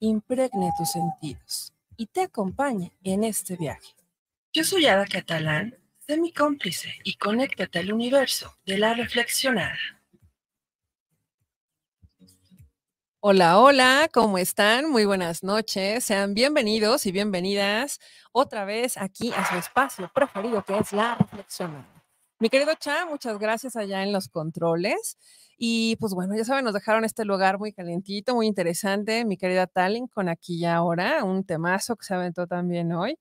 impregne tus sentidos y te acompañe en este viaje. Yo soy Ada Catalán, sé mi cómplice y conéctate al universo de la reflexionada. Hola, hola, ¿cómo están? Muy buenas noches, sean bienvenidos y bienvenidas otra vez aquí a su espacio preferido que es la reflexionada. Mi querido Cha, muchas gracias allá en los controles. Y pues bueno, ya saben, nos dejaron este lugar muy calientito, muy interesante. Mi querida Talin con Aquí y Ahora, un temazo que se aventó también hoy.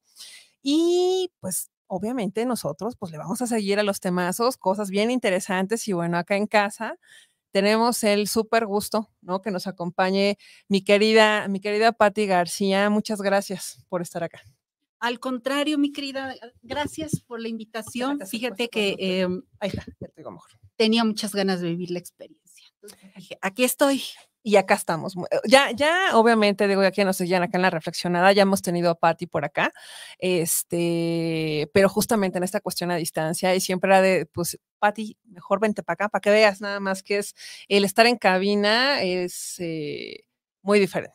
Y pues obviamente nosotros pues le vamos a seguir a los temazos, cosas bien interesantes. Y bueno, acá en casa tenemos el súper gusto, ¿no? Que nos acompañe mi querida Pati García. Muchas gracias por estar acá. Al contrario, mi querida, gracias por la invitación. Fíjate que ahí está, ya te digo mejor. Tenía muchas ganas de vivir la experiencia. Entonces dije, aquí estoy. Y acá estamos. Ya, obviamente, digo, ya que nos seguían acá en la reflexionada, ya hemos tenido a Pati por acá, pero justamente en esta cuestión a distancia, y siempre era de, pues, Pati, mejor vente para acá, para que veas nada más que es el estar en cabina es muy diferente.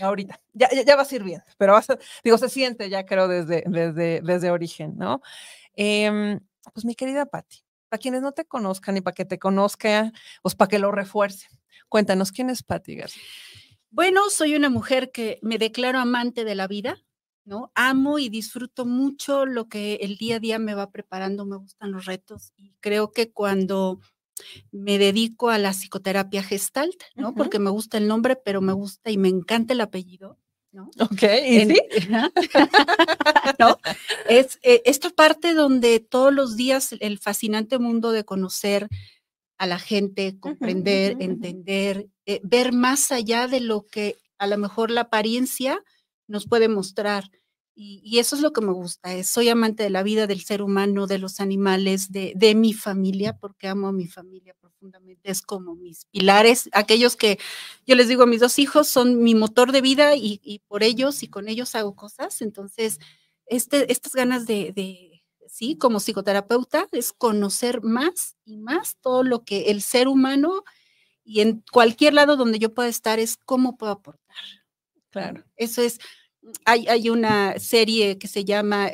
Ahorita, ya vas a ir bien, pero digo, se siente ya creo desde origen, ¿no? Pues mi querida Pati, para quienes no te conozcan y para que te conozcan, pues para que lo refuercen, cuéntanos, ¿quién es Pati García? Bueno, soy una mujer que me declaro amante de la vida, ¿no? Amo y disfruto mucho lo que el día a día me va preparando, me gustan los retos y creo que cuando me dedico a la psicoterapia Gestalt, ¿no? Uh-huh. Porque me gusta el nombre, pero me gusta y me encanta el apellido, ¿no? Ok, ¿y sí? ¿No? Es esta parte donde todos los días el fascinante mundo de conocer a la gente, comprender, uh-huh, entender, ver más allá de lo que a lo mejor la apariencia nos puede mostrar. Y eso es lo que me gusta, soy amante de la vida, del ser humano, de los animales, de mi familia, porque amo a mi familia profundamente, es como mis pilares, aquellos que yo les digo a mis dos hijos son mi motor de vida y por ellos y con ellos hago cosas, entonces estas ganas de sí, como psicoterapeuta, es conocer más y más todo lo que el ser humano y en cualquier lado donde yo pueda estar es cómo puedo aportar. Claro, eso es. Hay una serie que se llama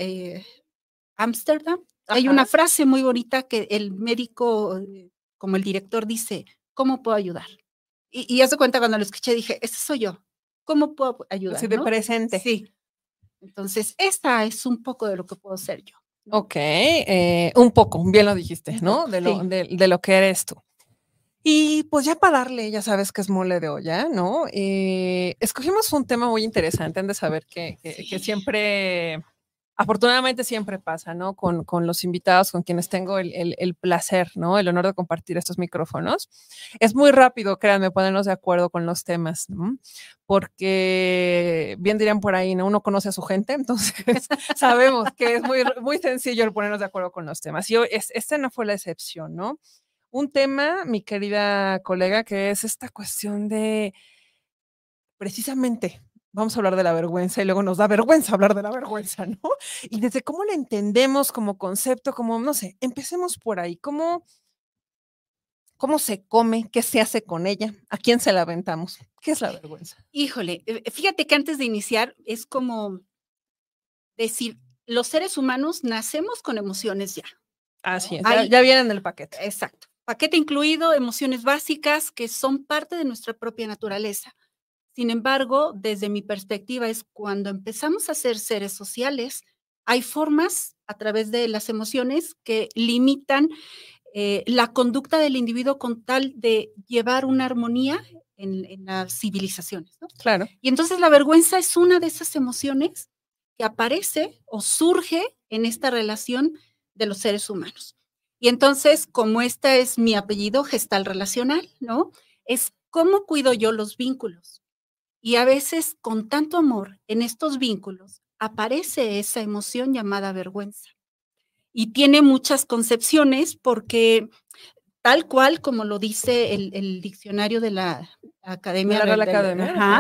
Amsterdam. Ajá. Hay una frase muy bonita que el médico, como el director, dice, ¿cómo puedo ayudar? Y hace cuenta cuando lo escuché, dije, ese soy yo, ¿cómo puedo ayudar? Sí, ¿no? Presente. Sí. Entonces, esta es un poco de lo que puedo ser yo. Ok, un poco, bien lo dijiste, ¿no? De lo que eres tú. Y pues ya para darle, ya sabes que es mole de olla, ¿no? Escogimos un tema muy interesante, han de saber que siempre, afortunadamente siempre pasa, ¿no? Con los invitados, con quienes tengo el placer, ¿no? El honor de compartir estos micrófonos. Es muy rápido, créanme, ponernos de acuerdo con los temas, ¿no? Porque bien dirían por ahí, ¿no? Uno conoce a su gente, entonces sabemos que es muy, muy sencillo el ponernos de acuerdo con los temas. Y esta no fue la excepción, ¿no? Un tema, mi querida colega, que es esta cuestión de, precisamente, vamos a hablar de la vergüenza y luego nos da vergüenza hablar de la vergüenza, ¿no? Y desde cómo la entendemos como concepto, como, no sé, empecemos por ahí. ¿Cómo se come? ¿Qué se hace con ella? ¿A quién se la aventamos? ¿Qué es la vergüenza? Híjole, fíjate que antes de iniciar es como decir, los seres humanos nacemos con emociones ya. Así es, ya vienen del paquete. Exacto. Paquete incluido, emociones básicas que son parte de nuestra propia naturaleza. Sin embargo, desde mi perspectiva es cuando empezamos a ser seres sociales, hay formas a través de las emociones que limitan la conducta del individuo con tal de llevar una armonía en las civilizaciones, ¿no? Claro. Y entonces la vergüenza es una de esas emociones que aparece o surge en esta relación de los seres humanos. Y entonces, como este es mi apellido Gestalt relacional, ¿no? Es cómo cuido yo los vínculos. Y a veces, con tanto amor en estos vínculos, aparece esa emoción llamada vergüenza. Y tiene muchas concepciones porque, tal cual como lo dice el diccionario de la Academia,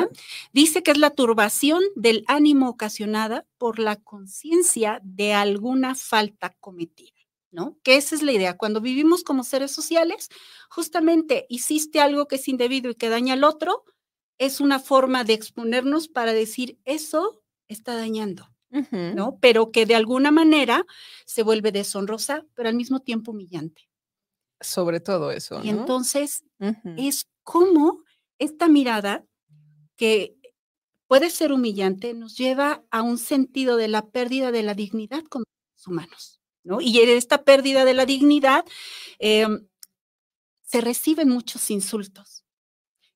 dice que es la turbación del ánimo ocasionada por la conciencia de alguna falta cometida. ¿No? Que esa es la idea. Cuando vivimos como seres sociales, justamente hiciste algo que es indebido y que daña al otro, es una forma de exponernos para decir eso está dañando, ¿no? Pero que de alguna manera se vuelve deshonrosa, pero al mismo tiempo humillante. Sobre todo eso, ¿no? Y entonces es como esta mirada que puede ser humillante nos lleva a un sentido de la pérdida de la dignidad como seres humanos, ¿no? Y esta pérdida de la dignidad se reciben muchos insultos.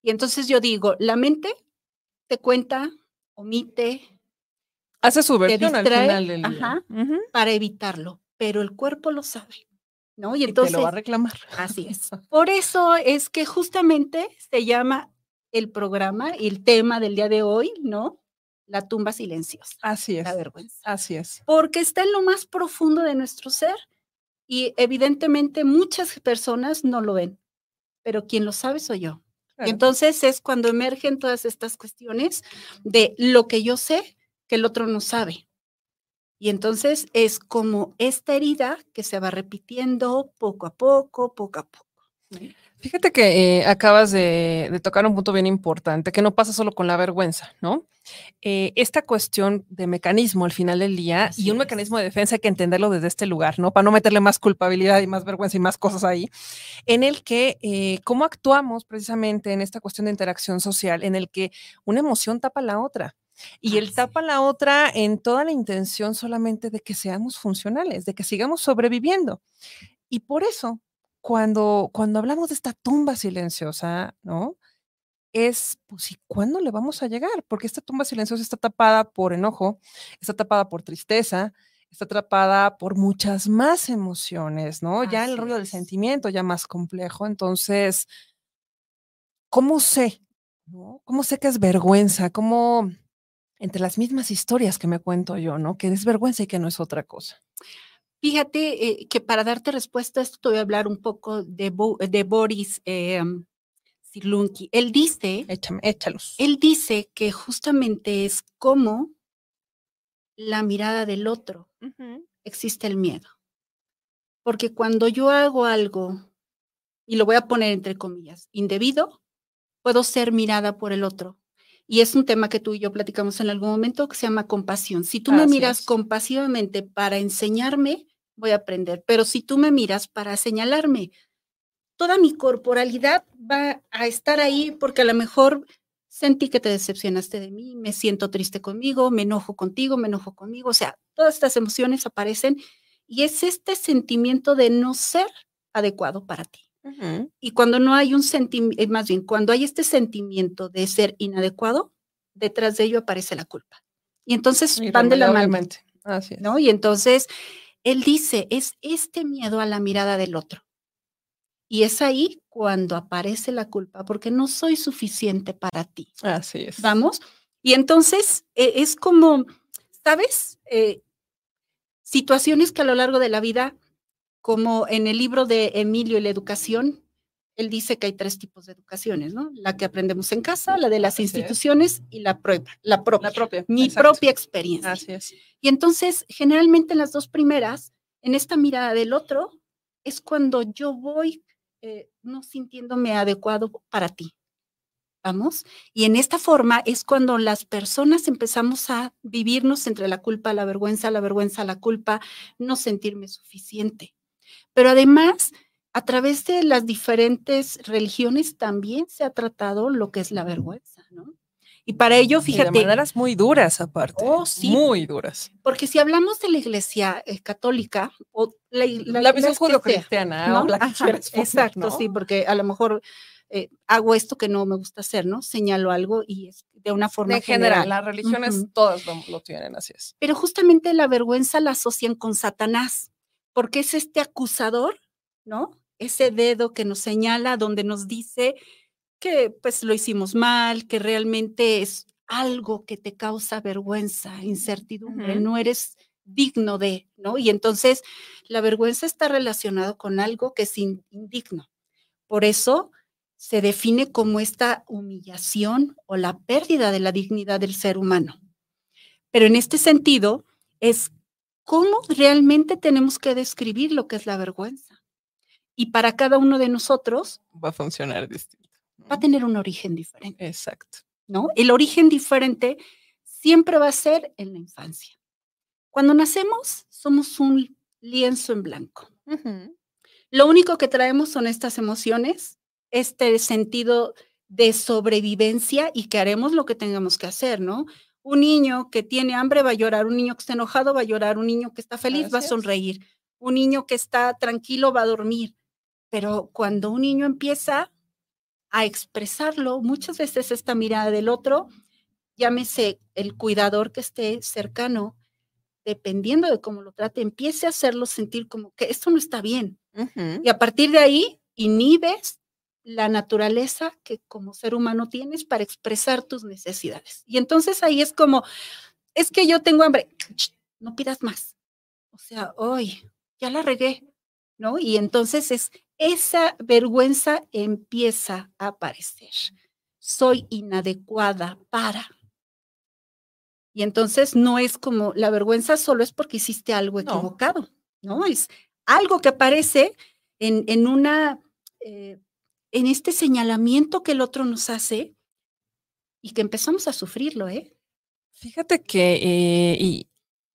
Y entonces yo digo, la mente te cuenta, omite, hace su versión al final del día. Para evitarlo, pero el cuerpo lo sabe, ¿no? Y entonces te lo va a reclamar. Así es. Por eso es que justamente se llama el programa y el tema del día de hoy, ¿no? La tumba silenciosa. Así es. La vergüenza. Así es. Porque está en lo más profundo de nuestro ser y evidentemente muchas personas no lo ven, pero quien lo sabe soy yo. Claro. Entonces es cuando emergen todas estas cuestiones de lo que yo sé que el otro no sabe. Y entonces es como esta herida que se va repitiendo poco a poco, ¿Sí? Fíjate que acabas de tocar un punto bien importante, que no pasa solo con la vergüenza, ¿no? Esta cuestión de mecanismo al final del día y un mecanismo de defensa hay que entenderlo desde este lugar, ¿no? Para no meterle más culpabilidad y más vergüenza y más cosas ahí, en el que cómo actuamos precisamente en esta cuestión de interacción social, en el que una emoción tapa la otra. Y él tapa la otra en toda la intención solamente de que seamos funcionales, de que sigamos sobreviviendo. Y por eso, cuando hablamos de esta tumba silenciosa, ¿no? Es, pues, ¿y cuándo le vamos a llegar? Porque esta tumba silenciosa está tapada por enojo, está tapada por tristeza, está tapada por muchas más emociones, ¿no? Ya el rollo del sentimiento, ya más complejo. Entonces, ¿cómo sé? ¿No? ¿Cómo sé que es vergüenza? ¿Cómo...? Entre las mismas historias que me cuento yo, ¿no? Que es vergüenza y que no es otra cosa. Fíjate que para darte respuesta a esto te voy a hablar un poco de Boris Cyrulnik. Él dice... Échalos. Él dice que justamente es como la mirada del otro. Existe el miedo. Porque cuando yo hago algo, y lo voy a poner entre comillas, indebido, puedo ser mirada por el otro. Y es un tema que tú y yo platicamos en algún momento que se llama compasión. Si tú me miras compasivamente para enseñarme, voy a aprender. Pero si tú me miras para señalarme, toda mi corporalidad va a estar ahí porque a lo mejor sentí que te decepcionaste de mí, me siento triste conmigo, me enojo contigo, O sea, todas estas emociones aparecen y es este sentimiento de no ser adecuado para ti. Y cuando no hay un sentimiento, más bien, cuando hay este sentimiento de ser inadecuado, detrás de ello aparece la culpa. Y entonces van de la mano. Así es. ¿No? Y entonces él dice, es este miedo a la mirada del otro. Y es ahí cuando aparece la culpa, porque no soy suficiente para ti. Así es. ¿Vamos? Y entonces es como, ¿sabes? Situaciones que a lo largo de la vida... Como en el libro de Emilio y la educación, él dice que hay tres tipos de educaciones, ¿no? La que aprendemos en casa, la de las instituciones y la propia. Mi propia experiencia. Así es. Y entonces, generalmente en las dos primeras, en esta mirada del otro, es cuando yo voy no sintiéndome adecuado para ti. ¿Vamos? Y en esta forma es cuando las personas empezamos a vivirnos entre la culpa, la vergüenza, la culpa, no sentirme suficiente. Pero además, a través de las diferentes religiones también se ha tratado lo que es la vergüenza, ¿no? Y para ello, fíjate... De maneras muy duras aparte. Oh, sí. Muy duras. Porque si hablamos de la iglesia católica, o la visión judio-cristiana, ¿no? Exacto, ¿no? Sí, porque a lo mejor... hago esto que no me gusta hacer, ¿no? Señalo algo y es de una forma general. Las religiones todas lo tienen, así es. Pero justamente la vergüenza la asocian con Satanás, porque es este acusador, ¿no? Ese dedo que nos señala, donde nos dice que pues lo hicimos mal, que realmente es algo que te causa vergüenza, incertidumbre, no eres digno de, ¿no? Y entonces la vergüenza está relacionada con algo que es indigno. Por eso... se define como esta humillación o la pérdida de la dignidad del ser humano. Pero en este sentido, es cómo realmente tenemos que describir lo que es la vergüenza. Y para cada uno de nosotros... va a funcionar distinto. Va a tener un origen diferente. Exacto. ¿no? El origen diferente siempre va a ser en la infancia. Cuando nacemos, somos un lienzo en blanco. Uh-huh. Lo único que traemos son estas emociones, este sentido de sobrevivencia y que haremos lo que tengamos que hacer, ¿no? Un niño que tiene hambre va a llorar, un niño que está enojado va a llorar, un niño que está feliz va a sonreír, un niño que está tranquilo va a dormir. Pero cuando un niño empieza a expresarlo, muchas veces esta mirada del otro, llámese el cuidador que esté cercano, dependiendo de cómo lo trate, empiece a hacerlo sentir como que esto no está bien. Uh-huh. Y a partir de ahí inhibes la naturaleza que como ser humano tienes para expresar tus necesidades. Y entonces ahí es como, es que yo tengo hambre, no pidas más. O sea, hoy ya la regué, ¿no? Y entonces es esa vergüenza empieza a aparecer. Soy inadecuada para... Y entonces no es como, la vergüenza solo es porque hiciste algo equivocado, ¿no? Es algo que aparece en este señalamiento que el otro nos hace y que empezamos a sufrirlo, ¿eh? Fíjate que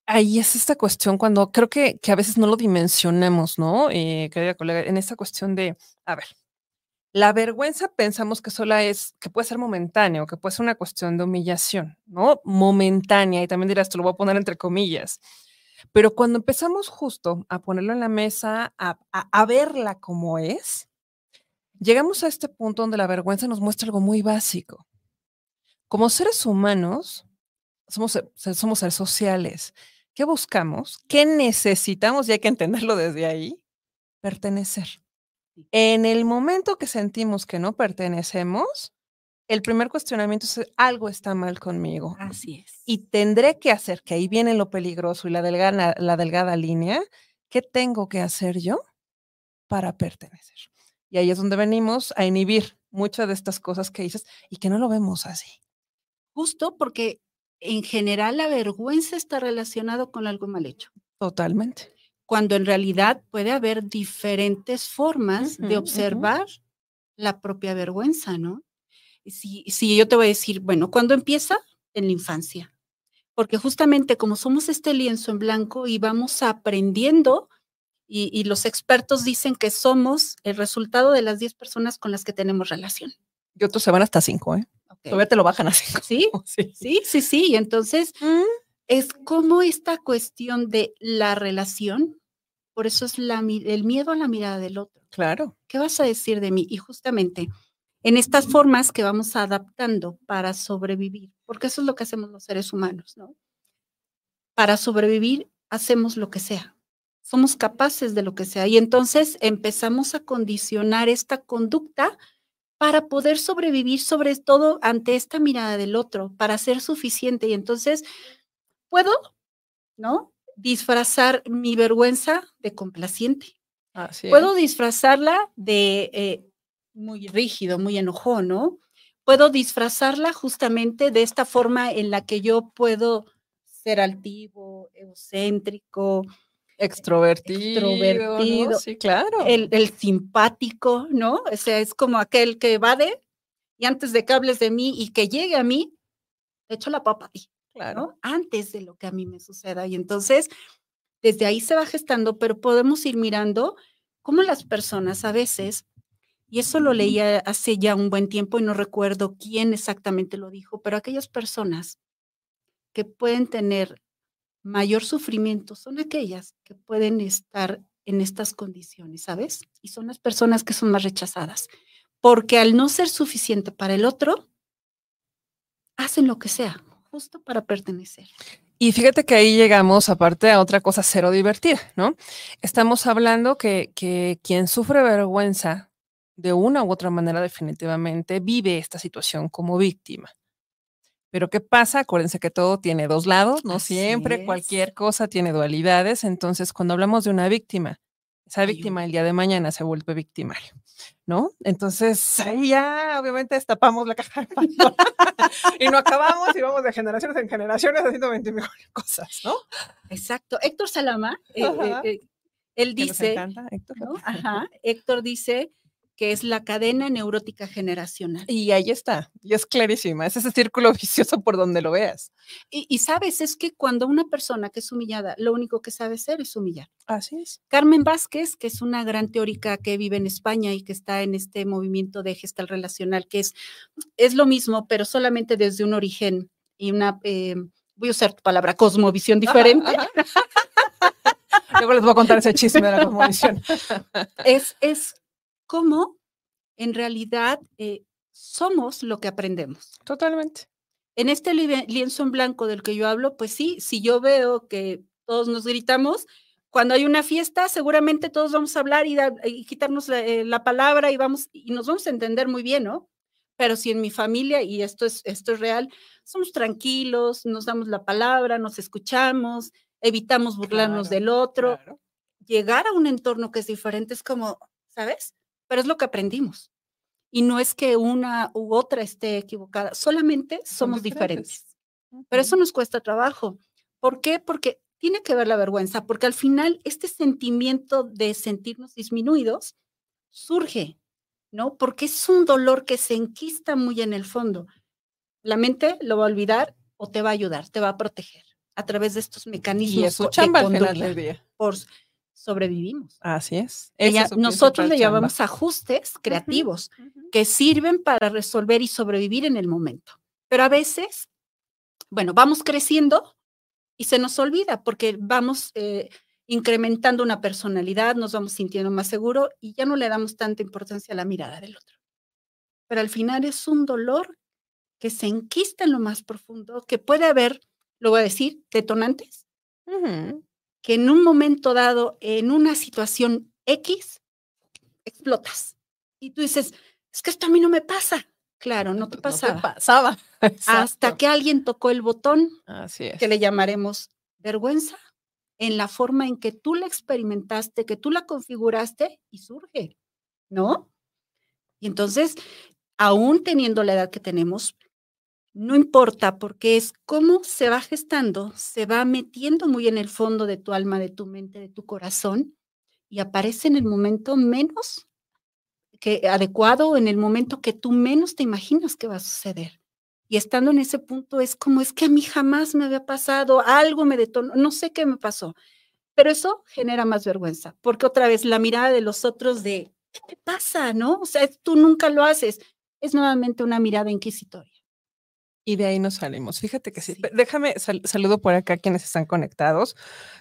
ahí es esta cuestión cuando creo que a veces no lo dimensionamos, ¿no? Querida colega, en esta cuestión de, a ver, la vergüenza pensamos que sola es, que puede ser momentáneo, que puede ser una cuestión de humillación, ¿no? Momentánea, y también dirás, te lo voy a poner entre comillas. Pero cuando empezamos justo a ponerlo en la mesa, a verla como es, llegamos a este punto donde la vergüenza nos muestra algo muy básico. Como seres humanos, somos seres sociales. ¿Qué buscamos? ¿Qué necesitamos? Y hay que entenderlo desde ahí. Pertenecer. En el momento que sentimos que no pertenecemos, el primer cuestionamiento es algo está mal conmigo. Así es. Y tendré que hacer, que ahí viene lo peligroso y la delgada línea, ¿qué tengo que hacer yo para pertenecer? Y ahí es donde venimos a inhibir muchas de estas cosas que dices y que no lo vemos así. Justo porque en general la vergüenza está relacionada con algo mal hecho. Totalmente. Cuando en realidad puede haber diferentes formas de observar la propia vergüenza, ¿no? Si yo te voy a decir, bueno, ¿cuándo empieza? En la infancia. Porque justamente como somos este lienzo en blanco y vamos aprendiendo, y los expertos dicen que somos el resultado de las 10 personas con las que tenemos relación. Y otros se van hasta 5, ¿eh? Okay. Todavía te lo bajan a 5. Sí. Y entonces... Es como esta cuestión de la relación, por eso es el miedo a la mirada del otro. Claro. ¿Qué vas a decir de mí? Y justamente en estas formas que vamos adaptando para sobrevivir, porque eso es lo que hacemos los seres humanos, ¿no? Para sobrevivir hacemos lo que sea, somos capaces de lo que sea. Y entonces empezamos a condicionar esta conducta para poder sobrevivir, sobre todo ante esta mirada del otro, para ser suficiente. Y entonces... puedo, ¿no? Disfrazar mi vergüenza de complaciente. Así es. Puedo disfrazarla de muy rígido, muy enojón, ¿no? Puedo disfrazarla justamente de esta forma en la que yo puedo ser altivo, egocéntrico, extrovertido, ¿no? Sí, claro. El simpático, ¿no? O sea, es como aquel que evade y antes de que hables de mí y que llegue a mí, te echo la papa a ti. Claro, ¿no? Antes de lo que a mí me suceda. Y entonces, desde ahí se va gestando, pero podemos ir mirando cómo las personas a veces, y eso lo leía hace ya un buen tiempo y no recuerdo quién exactamente lo dijo, pero aquellas personas que pueden tener mayor sufrimiento son aquellas que pueden estar en estas condiciones, ¿sabes? Y son las personas que son más rechazadas, porque al no ser suficiente para el otro, hacen lo que sea. Justo para pertenecer. Y fíjate que ahí llegamos aparte a otra cosa cero divertida, ¿no? Estamos hablando que quien sufre vergüenza de una u otra manera definitivamente vive esta situación como víctima. Pero ¿qué pasa? Acuérdense que todo tiene dos lados, ¿no? Así siempre es. Cualquier cosa tiene dualidades. Entonces, cuando hablamos de una víctima, esa víctima el día de mañana se vuelve victimario, ¿no? Entonces, ahí ya obviamente destapamos la caja de Pandora y no acabamos y vamos de generaciones en generaciones haciendo 20 mil cosas, ¿no? Exacto. Héctor Salama, él dice... Nos encanta, Héctor. ¿No? Ajá. Héctor dice que es la cadena neurótica generacional. Y ahí está, y es clarísima, es ese círculo vicioso por donde lo veas. Y sabes, es que cuando una persona que es humillada, lo único que sabe hacer es humillar. Así es. Carmen Vázquez, que es una gran teórica que vive en España y que está en este movimiento de Gestalt relacional, que es lo mismo, pero solamente desde un origen y una, voy a usar tu palabra, cosmovisión diferente. Ajá, ajá. Luego les voy a contar ese chisme de la cosmovisión. Es cómo en realidad somos lo que aprendemos. Totalmente. En este lienzo en blanco del que yo hablo, pues sí, si yo veo que todos nos gritamos, cuando hay una fiesta seguramente todos vamos a hablar y quitarnos la palabra y nos vamos a entender muy bien, ¿no? Pero si en mi familia, y esto es real, somos tranquilos, nos damos la palabra, nos escuchamos, evitamos burlarnos del otro. Claro. Llegar a un entorno que es diferente es como, ¿sabes? Pero es lo que aprendimos. Y no es que una u otra esté equivocada, solamente somos diferentes. Pero eso nos cuesta trabajo. ¿Por qué? Porque tiene que ver la vergüenza, porque al final este sentimiento de sentirnos disminuidos surge, ¿no? Porque es un dolor que se enquista muy en el fondo. La mente lo va a olvidar o te va a ayudar, te va a proteger a través de estos mecanismos. Y eso chamba al final del día. Sobrevivimos. Así es. Nosotros le llamamos ajustes creativos, que sirven para resolver y sobrevivir en el momento. Pero a veces, bueno, vamos creciendo y se nos olvida porque vamos incrementando una personalidad, nos vamos sintiendo más seguros y ya no le damos tanta importancia a la mirada del otro. Pero al final es un dolor que se enquista en lo más profundo, que puede haber, lo voy a decir, detonantes. Que en un momento dado, en una situación X, explotas. Y tú dices, es que esto a mí no me pasa. Claro, no te pasaba. Exacto. Hasta que alguien tocó el botón, así es, que le llamaremos vergüenza, en la forma en que tú la experimentaste, que tú la configuraste y surge, ¿no? Y entonces, aún teniendo la edad que tenemos, no importa, porque es cómo se va gestando, se va metiendo muy en el fondo de tu alma, de tu mente, de tu corazón, y aparece en el momento menos que adecuado, en el momento que tú menos te imaginas que va a suceder. Y estando en ese punto es como, es que a mí jamás me había pasado, algo me detonó, no sé qué me pasó. Pero eso genera más vergüenza, porque otra vez la mirada de los otros de, ¿qué te pasa? ¿No? O sea, tú nunca lo haces. Es nuevamente una mirada inquisitoria. Y de ahí nos salimos. Fíjate que sí. Déjame, saludo por acá a quienes están conectados.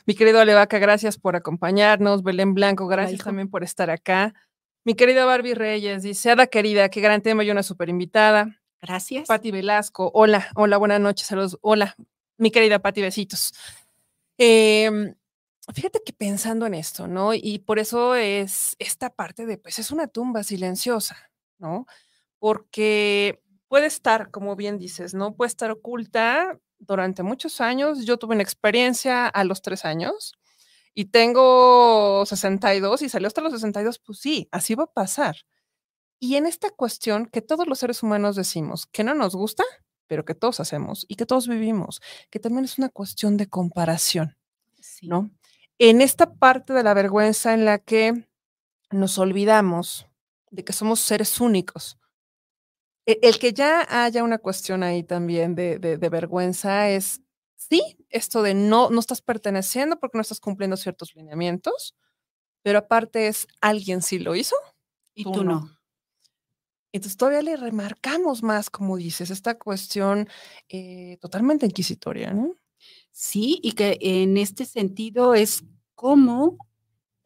Mi querido Alevaca, gracias por acompañarnos. Belén Blanco, gracias también por estar acá. Mi querida Barbie Reyes dice, Ada querida, qué gran tema y una súper invitada. Gracias. Pati Velasco, hola, buenas noches, saludos. Hola, mi querida Pati, besitos. Fíjate que pensando en esto, ¿no? Y por eso es esta parte de, pues, es una tumba silenciosa, ¿no? Porque puede estar, como bien dices, ¿no? Puede estar oculta durante muchos años. Yo tuve una experiencia a los 3 años y tengo 62 y salió hasta los 62, pues sí, así va a pasar. Y en esta cuestión que todos los seres humanos decimos que no nos gusta, pero que todos hacemos y que todos vivimos, que también es una cuestión de comparación, sí, ¿no? En esta parte de la vergüenza en la que nos olvidamos de que somos seres únicos. El que ya haya una cuestión ahí también de vergüenza es, sí, esto de no estás perteneciendo porque no estás cumpliendo ciertos lineamientos, pero aparte es, alguien sí lo hizo y tú no. Entonces todavía le remarcamos más, como dices, esta cuestión totalmente inquisitoria, ¿no? Sí, y que en este sentido es cómo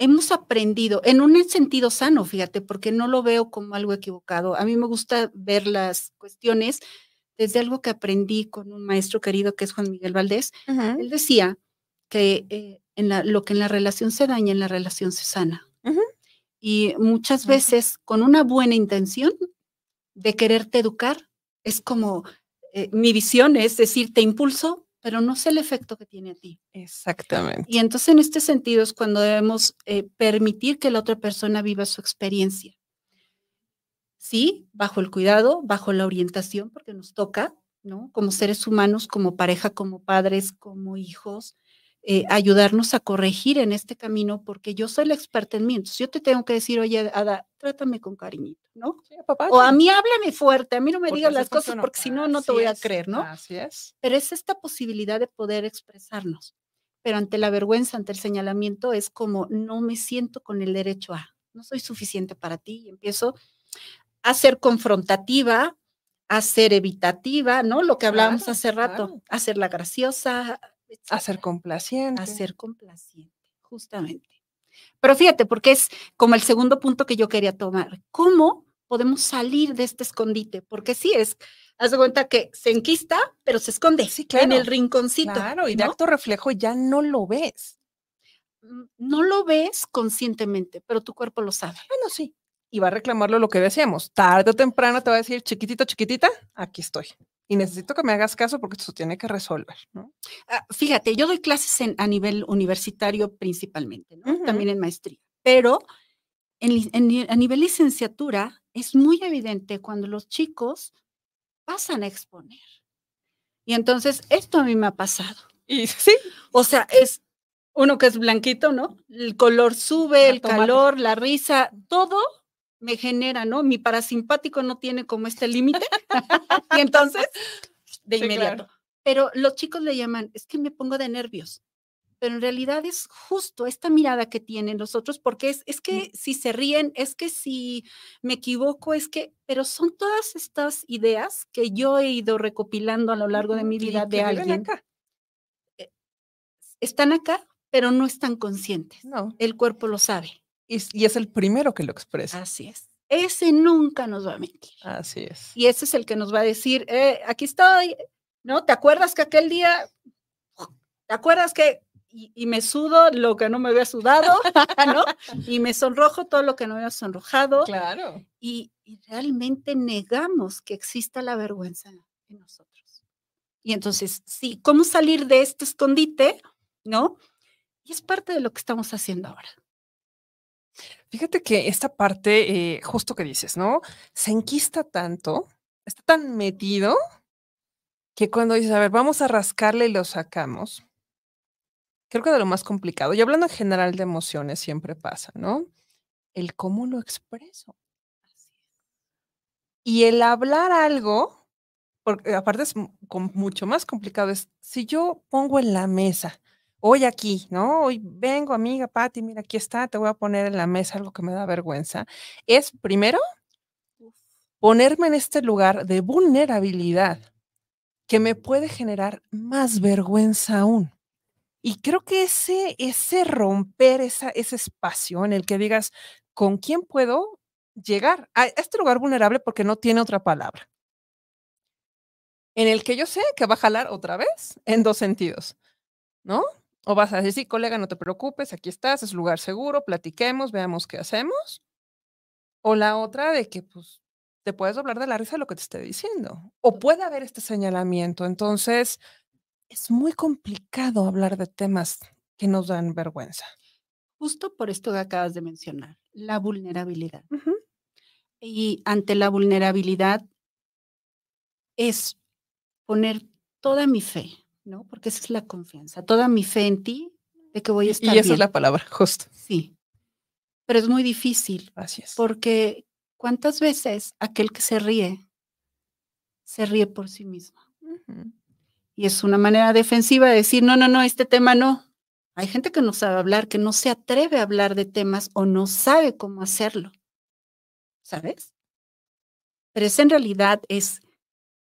hemos aprendido, en un sentido sano, fíjate, porque no lo veo como algo equivocado. A mí me gusta ver las cuestiones desde algo que aprendí con un maestro querido que es Juan Miguel Valdés. Uh-huh. Él decía que lo que en la relación se daña, en la relación se sana. Uh-huh. Y muchas veces, uh-huh, con una buena intención de quererte educar, es como, mi visión es decir, te impulso, pero no sé el efecto que tiene a ti. Exactamente. Y entonces en este sentido es cuando debemos permitir que la otra persona viva su experiencia. Sí, bajo el cuidado, bajo la orientación, porque nos toca, ¿no? Como seres humanos, como pareja, como padres, como hijos, ayudarnos a corregir en este camino, porque yo soy la experta en mí. Entonces yo te tengo que decir, oye, Ada, trátame con cariñito, ¿no? Sí, papá, o a mí háblame fuerte, a mí no me digas las cosas porque si no, no te voy a creer, ¿no? Así es. Pero es esta posibilidad de poder expresarnos. Pero ante la vergüenza, ante el señalamiento, es como no me siento con el derecho a, no soy suficiente para ti, y empiezo a ser confrontativa, a ser evitativa, ¿no? Lo que hablábamos hace rato, a ser la graciosa, etcétera. A ser complaciente. A ser complaciente, justamente. Pero fíjate, porque es como el segundo punto que yo quería tomar. ¿Cómo podemos salir de este escondite? Porque sí es, haz de cuenta que se enquista, pero se esconde en el rinconcito. Claro, y de acto reflejo ya no lo ves. No lo ves conscientemente, pero tu cuerpo lo sabe. Bueno, sí. Y va a reclamarlo, lo que decíamos, tarde o temprano te va a decir, chiquitito, chiquitita, aquí estoy. Y necesito que me hagas caso porque esto tiene que resolver, ¿no? Ah, fíjate, yo doy clases a nivel universitario principalmente, ¿no? También en maestría. Pero a nivel licenciatura es muy evidente cuando los chicos pasan a exponer. Y entonces esto a mí me ha pasado. Y sí. O sea, es uno que es blanquito, ¿no? El color sube, el calor, la risa, todo me genera, ¿no? Mi parasimpático no tiene como este límite. Y entonces, de inmediato. Claro. Pero los chicos le llaman, es que me pongo de nervios. Pero en realidad es justo esta mirada que tienen los otros, porque es que si se ríen, es que si me equivoco, es que... Pero son todas estas ideas que yo he ido recopilando a lo largo de mi vida de alguien. Acá. Están acá, pero no están conscientes. No. El cuerpo lo sabe. Y es el primero que lo expresa. Así es. Ese nunca nos va a mentir. Así es. Y ese es el que nos va a decir, aquí estoy, ¿no? ¿Te acuerdas que aquel día, te acuerdas que, y me sudo lo que no me había sudado, ¿no? Y me sonrojo todo lo que no me había sonrojado. Claro. Y realmente negamos que exista la vergüenza en nosotros. Y entonces, sí, ¿cómo salir de este escondite, no? Y es parte de lo que estamos haciendo ahora. Fíjate que esta parte, justo que dices, ¿no? Se enquista tanto, está tan metido, que cuando dices, a ver, vamos a rascarle y lo sacamos, creo que de lo más complicado, y hablando en general de emociones siempre pasa, ¿no? El cómo lo expreso. Y el hablar algo, porque aparte es mucho más complicado, es si yo pongo en la mesa, hoy aquí, ¿no? Hoy vengo, amiga Pati, mira, aquí está, te voy a poner en la mesa algo que me da vergüenza. Es, primero, ponerme en este lugar de vulnerabilidad que me puede generar más vergüenza aún. Y creo que ese romper ese espacio en el que digas, ¿con quién puedo llegar a este lugar vulnerable? Porque no tiene otra palabra. En el que yo sé que va a jalar otra vez en dos sentidos, ¿no? O vas a decir, sí, colega, no te preocupes, aquí estás, es lugar seguro, platiquemos, veamos qué hacemos. O la otra de que, pues, te puedes doblar de la risa de lo que te esté diciendo. O puede haber este señalamiento. Entonces, es muy complicado hablar de temas que nos dan vergüenza. Justo por esto que acabas de mencionar, la vulnerabilidad. Y ante la vulnerabilidad es poner toda mi fe, ¿no? Porque esa es la confianza, toda mi fe en ti, de que voy a estar bien. Y esa es la palabra, justo. Sí, pero es muy difícil. Así es. Porque ¿cuántas veces aquel que se ríe por sí mismo? Y es una manera defensiva de decir, no, no, no, este tema no. Hay gente que no sabe hablar, que no se atreve a hablar de temas o no sabe cómo hacerlo, ¿sabes? Pero eso en realidad es...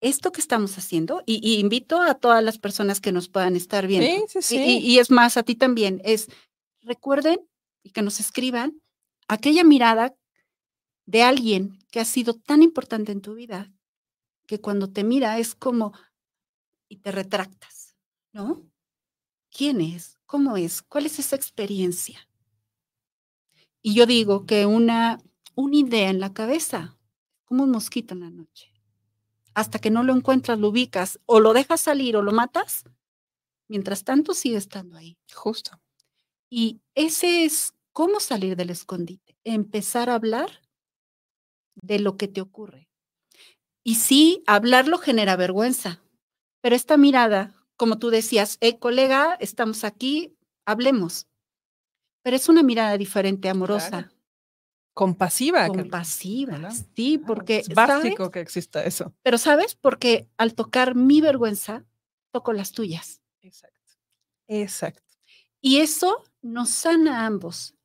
Esto que estamos haciendo, y invito a todas las personas que nos puedan estar viendo, sí. Y es más, a ti también, es recuerden y que nos escriban aquella mirada de alguien que ha sido tan importante en tu vida, que cuando te mira es como, y te retractas, ¿no? ¿Quién es? ¿Cómo es? ¿Cuál es esa experiencia? Y yo digo que una idea en la cabeza, como un mosquito en la noche. Hasta que no lo encuentras, lo ubicas, o lo dejas salir o lo matas, mientras tanto sigue estando ahí. Justo. Y ese es cómo salir del escondite, empezar a hablar de lo que te ocurre. Y sí, hablarlo genera vergüenza, pero esta mirada, como tú decías, colega, estamos aquí, hablemos. Pero es una mirada diferente, amorosa. Claro. Compasiva. Compasiva, claro. Sí, porque... Es básico, ¿sabes?, que exista eso. Pero, ¿sabes? Porque al tocar mi vergüenza, toco las tuyas. Exacto. Exacto. Y eso nos sana a ambos.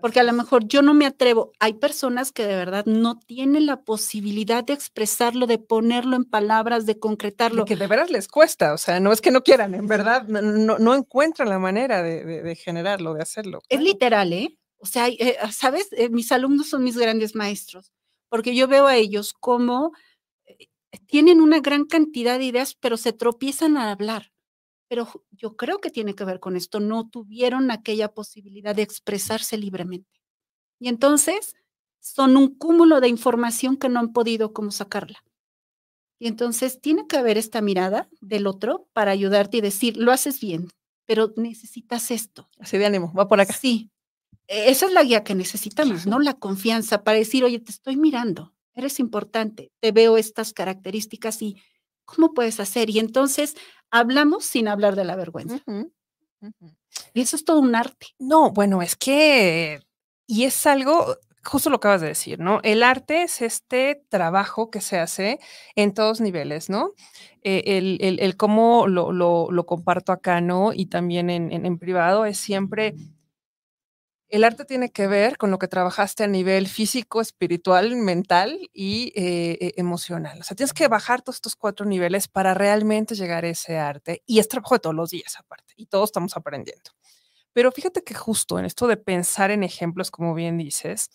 Porque a lo mejor yo no me atrevo. Hay personas que de verdad no tienen la posibilidad de expresarlo, de ponerlo en palabras, de concretarlo. Y que de veras les cuesta, o sea, no es que no quieran, en verdad, no encuentran la manera de generarlo, de hacerlo. Claro. Es literal, ¿eh? O sea, ¿sabes? Mis alumnos son mis grandes maestros, porque yo veo a ellos como tienen una gran cantidad de ideas, pero se tropiezan al hablar. Pero yo creo que tiene que ver con esto, no tuvieron aquella posibilidad de expresarse libremente. Y entonces son un cúmulo de información que no han podido como sacarla. Y entonces tiene que haber esta mirada del otro para ayudarte y decir, lo haces bien, pero necesitas esto. Así de ánimo, va por acá. Sí, esa es la guía que necesitamos, ¿no? La confianza para decir, oye, te estoy mirando, eres importante, te veo estas características y ¿cómo puedes hacer? Y entonces... hablamos sin hablar de la vergüenza. Y eso es todo un arte. No, bueno, es que, y es algo, justo lo acabas de decir, ¿no? El arte es este trabajo que se hace en todos niveles, ¿no? El cómo lo comparto acá, ¿no? Y también en privado es siempre... El arte tiene que ver con lo que trabajaste a nivel físico, espiritual, mental y emocional. O sea, tienes que bajar todos estos 4 niveles para realmente llegar a ese arte. Y es trabajo de todos los días, aparte. Y todos estamos aprendiendo. Pero fíjate que justo en esto de pensar en ejemplos, como bien dices,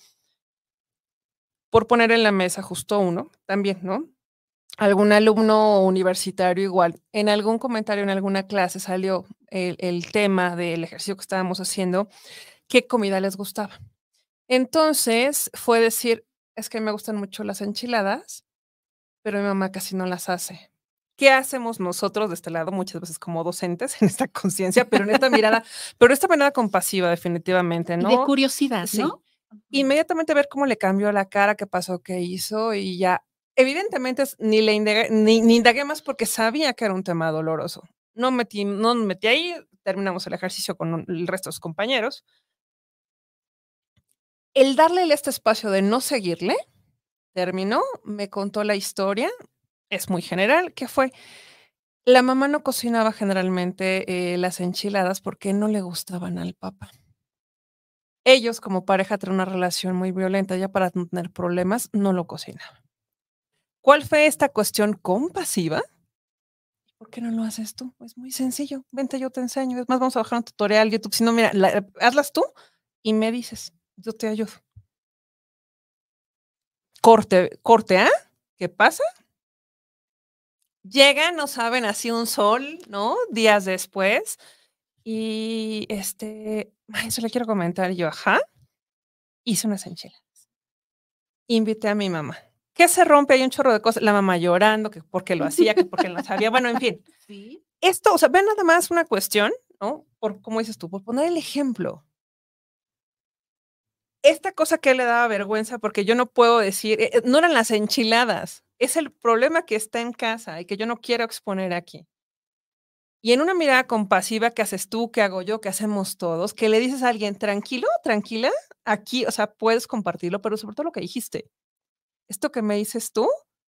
por poner en la mesa justo uno, también, ¿no? Algún alumno universitario igual, en algún comentario, en alguna clase salió el tema del ejercicio que estábamos haciendo, qué comida les gustaba. Entonces fue decir, es que me gustan mucho las enchiladas, pero mi mamá casi no las hace. ¿Qué hacemos nosotros de este lado? Muchas veces como docentes en esta conciencia, pero en esta mirada, pero esta mirada compasiva definitivamente, ¿no? Y de curiosidad, sí, ¿no? Inmediatamente ver cómo le cambió la cara, qué pasó, qué hizo y ya. Evidentemente ni indagué más porque sabía que era un tema doloroso. No me metí ahí, terminamos el ejercicio con el resto de los compañeros. El darle este espacio de no seguirle, terminó, me contó la historia, es muy general, que fue, la mamá no cocinaba generalmente las enchiladas porque no le gustaban al papá. Ellos como pareja tenían una relación muy violenta, ya para no tener problemas, no lo cocinaban. ¿Cuál fue esta cuestión compasiva? ¿Por qué no lo haces tú? Es muy sencillo, vente, yo te enseño, es más, vamos a bajar un tutorial YouTube, si no, mira, hazlas tú y me dices. Yo te ayudo. Corte, ¿ah? ¿Qué pasa? Llegan, no saben, así un sol, ¿no? Días después. Y eso le quiero comentar yo, ajá. Hice unas enchiladas. Invité a mi mamá. ¿Qué se rompe? Hay un chorro de cosas. La mamá llorando, que porque lo hacía, que porque no sabía. Bueno, en fin. ¿Sí? Esto, o sea, ven nada más una cuestión, ¿no? Por, como dices tú, por poner el ejemplo. Esta cosa que le daba vergüenza, porque yo no puedo decir, no eran las enchiladas, es el problema que está en casa y que yo no quiero exponer aquí. Y en una mirada compasiva, ¿qué haces tú? ¿Qué hago yo? ¿Qué hacemos todos? Que le dices a alguien, tranquilo, tranquila, aquí, o sea, puedes compartirlo, pero sobre todo lo que dijiste. Esto que me dices tú,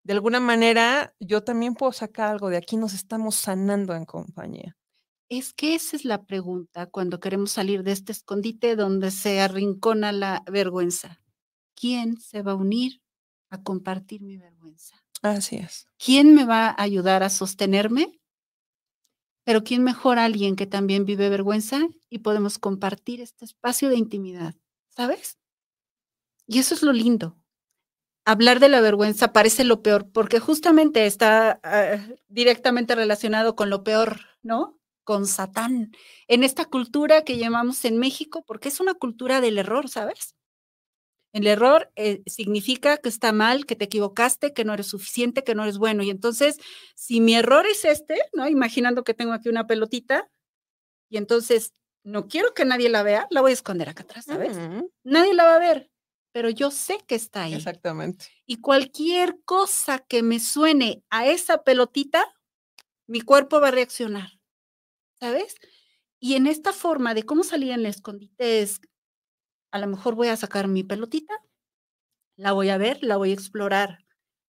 de alguna manera yo también puedo sacar algo de aquí, nos estamos sanando en compañía. Es que esa es la pregunta cuando queremos salir de este escondite donde se arrincona la vergüenza. ¿Quién se va a unir a compartir mi vergüenza? Así es. ¿Quién me va a ayudar a sostenerme? Pero ¿quién mejor? Alguien que también vive vergüenza y podemos compartir este espacio de intimidad, ¿sabes? Y eso es lo lindo. Hablar de la vergüenza parece lo peor porque justamente está directamente relacionado con lo peor, ¿no? Con Satán, en esta cultura que llamamos en México, porque es una cultura del error, ¿sabes? El error significa que está mal, que te equivocaste, que no eres suficiente, que no eres bueno. Y entonces, si mi error es este, ¿no? Imaginando que tengo aquí una pelotita, y entonces no quiero que nadie la vea, la voy a esconder acá atrás, ¿sabes? Nadie la va a ver, pero yo sé que está ahí. Exactamente. Y cualquier cosa que me suene a esa pelotita, mi cuerpo va a reaccionar. ¿sabes? Y en esta forma de cómo salir en el escondite es, a lo mejor voy a sacar mi pelotita, la voy a ver, la voy a explorar,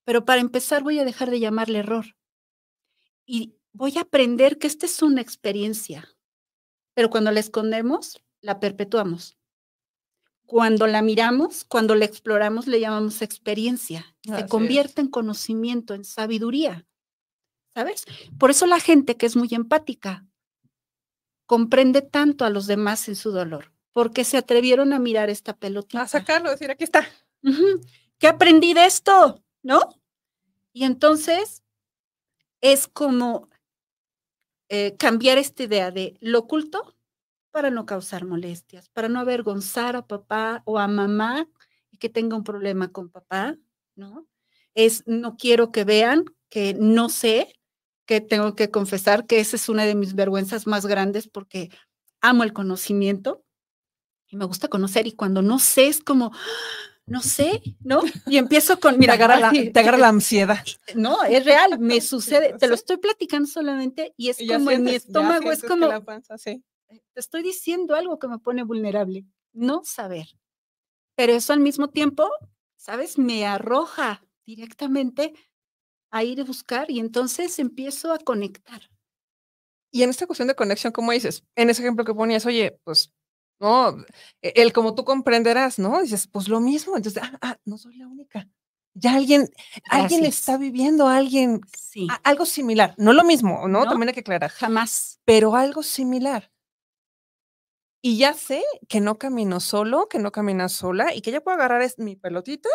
pero para empezar voy a dejar de llamarle error. Y voy a aprender que esta es una experiencia, pero cuando la escondemos, la perpetuamos. Cuando la miramos, cuando la exploramos, le llamamos experiencia. Se convierte en conocimiento, en sabiduría, ¿sabes? Por eso la gente que es muy empática comprende tanto a los demás en su dolor, porque se atrevieron a mirar esta pelotita. A sacarlo, decir, aquí está. ¿Qué aprendí de esto? ¿No? Y entonces es como cambiar esta idea de lo oculto para no causar molestias, para no avergonzar a papá o a mamá y que tenga un problema con papá, ¿no? Es no quiero que vean que no sé, que tengo que confesar que esa es una de mis vergüenzas más grandes porque amo el conocimiento y me gusta conocer y cuando no sé es como, no sé, ¿no? Y empiezo con, mira, te agarra la ansiedad. No, es real, me sucede, te lo estoy platicando solamente y es y como sientes, en mi estómago, es como... La panza, sí. Te estoy diciendo algo que me pone vulnerable, no saber. Pero eso al mismo tiempo, ¿sabes? Me arroja directamente a ir a buscar y entonces empiezo a conectar. Y en esta cuestión de conexión, ¿cómo dices? En ese ejemplo que ponías, oye, pues, no, el como tú comprenderás, ¿no? Dices, pues lo mismo. Entonces, no soy la única. Ya alguien está viviendo algo similar. No lo mismo, ¿no? También hay que aclarar. Jamás. Pero algo similar. Y ya sé que no camino solo, que no caminas sola, y que ya puedo agarrar mi pelotita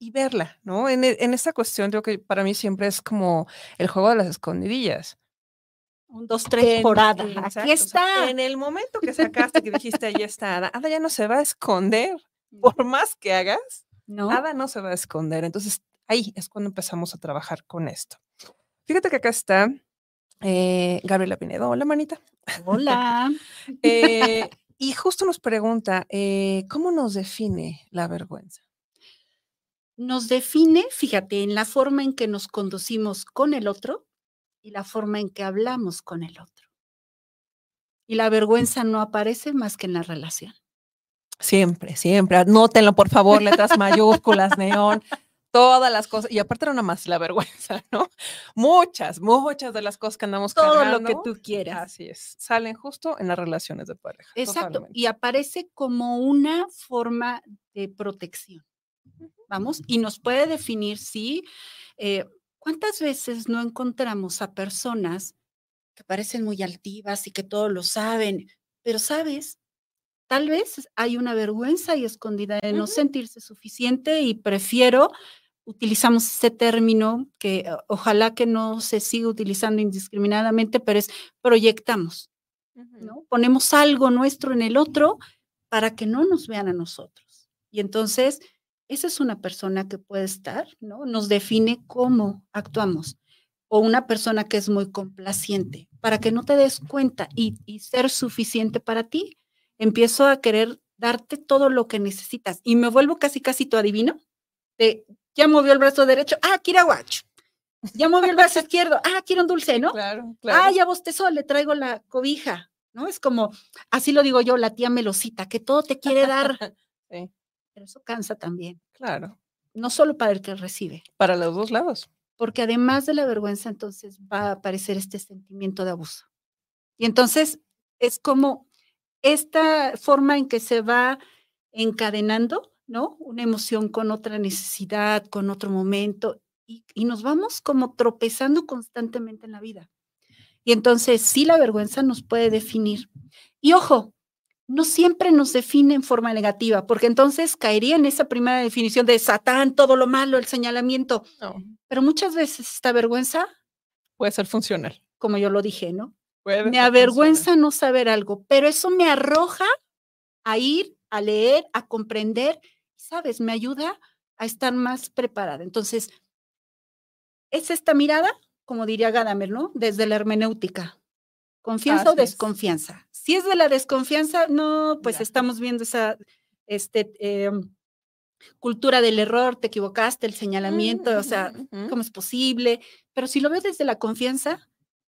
y verla, ¿no? En esta cuestión creo que para mí siempre es como el juego de las escondidillas. 1, 2, 3, temporada. Exacto, aquí está. O sea, en el momento que sacaste, que dijiste, ahí está Ada, Ada ya no se va a esconder. Por más que hagas, no. Ada no se va a esconder. Entonces, ahí es cuando empezamos a trabajar con esto. Fíjate que acá está... Gabriela Pinedo, hola manita. Hola. Y justo nos pregunta, ¿cómo nos define la vergüenza? Nos define, fíjate, en la forma en que nos conducimos con el otro y la forma en que hablamos con el otro. Y la vergüenza no aparece más que en la relación. Siempre, siempre. Anótenlo, por favor, letras mayúsculas, neón. Todas las cosas, y aparte era una más la vergüenza, ¿no? Muchas de las cosas que andamos cargando. Todo lo que tú quieras. Así es, salen justo en las relaciones de pareja. Exacto, totalmente. Y aparece como una forma de protección, vamos, y nos puede definir si, ¿cuántas veces no encontramos a personas que parecen muy altivas y que todos lo saben? Pero, ¿sabes? Tal vez hay una vergüenza y escondida de no sentirse suficiente y prefiero... Utilizamos este término que ojalá que no se siga utilizando indiscriminadamente, pero es proyectamos, ¿no? Ponemos algo nuestro en el otro para que no nos vean a nosotros. Y entonces, esa es una persona que puede estar, ¿no? Nos define cómo actuamos. O una persona que es muy complaciente, para que no te des cuenta y ser suficiente para ti, empiezo a querer darte todo lo que necesitas y me vuelvo casi tu adivino. Ya movió el brazo derecho, quiero aguacho. Ya movió el brazo izquierdo, quiero un dulce, ¿no? Claro, claro. Ya bostezó, le traigo la cobija, ¿no? Es como, así lo digo yo, la tía Melosita, que todo te quiere dar. Sí. Pero eso cansa también. Claro. No solo para el que recibe. Para los dos lados. Porque además de la vergüenza, entonces va a aparecer este sentimiento de abuso. Y entonces es como... Esta forma en que se va encadenando, ¿no? Una emoción con otra necesidad, con otro momento, y nos vamos como tropezando constantemente en la vida. Y entonces sí la vergüenza nos puede definir. Y ojo, no siempre nos define en forma negativa, porque entonces caería en esa primera definición de Satán, todo lo malo, el señalamiento. No. Pero muchas veces esta vergüenza... Puede ser funcional. Como yo lo dije, ¿no? Me avergüenza no saber algo, pero eso me arroja a ir, a leer, a comprender, ¿sabes? Me ayuda a estar más preparada. Entonces, es esta mirada, como diría Gadamer, ¿no? Desde la hermenéutica. ¿Confianza o desconfianza? Si es de la desconfianza, no, pues ya. Estamos viendo esa cultura del error, te equivocaste, el señalamiento, ¿cómo es posible? Pero si lo ves desde la confianza...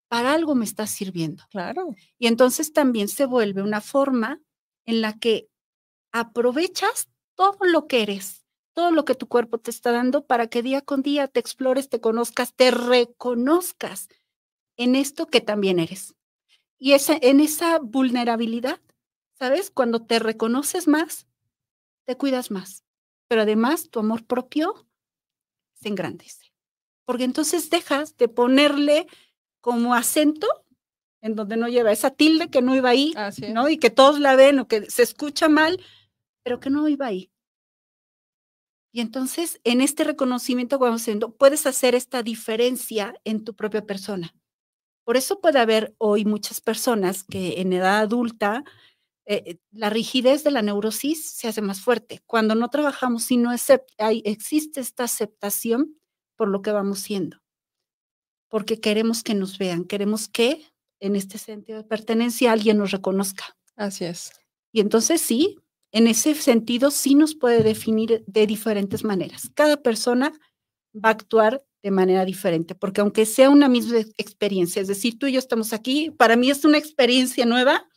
para algo me está sirviendo. Claro. Y entonces también se vuelve una forma en la que aprovechas todo lo que eres, todo lo que tu cuerpo te está dando para que día con día te explores, te conozcas, te reconozcas en esto que también eres. Y en esa vulnerabilidad, ¿sabes? Cuando te reconoces más, te cuidas más. Pero además tu amor propio se engrandece. Porque entonces dejas de ponerle como acento en donde no lleva esa tilde que no iba ahí, ¿no? Y que todos la ven o que se escucha mal, pero que no iba ahí. Y entonces, en este reconocimiento, puedes hacer esta diferencia en tu propia persona. Por eso puede haber hoy muchas personas que en edad adulta, la rigidez de la neurosis se hace más fuerte. Cuando no trabajamos y no existe esta aceptación por lo que vamos siendo. Porque queremos que nos vean, queremos que en este sentido de pertenencia alguien nos reconozca. Así es. Y entonces sí. En ese sentido, sí nos puede definir de diferentes maneras. Cada persona va a actuar de manera diferente, porque aunque sea una misma experiencia, es decir, tú y yo estamos aquí, para mí es una experiencia nueva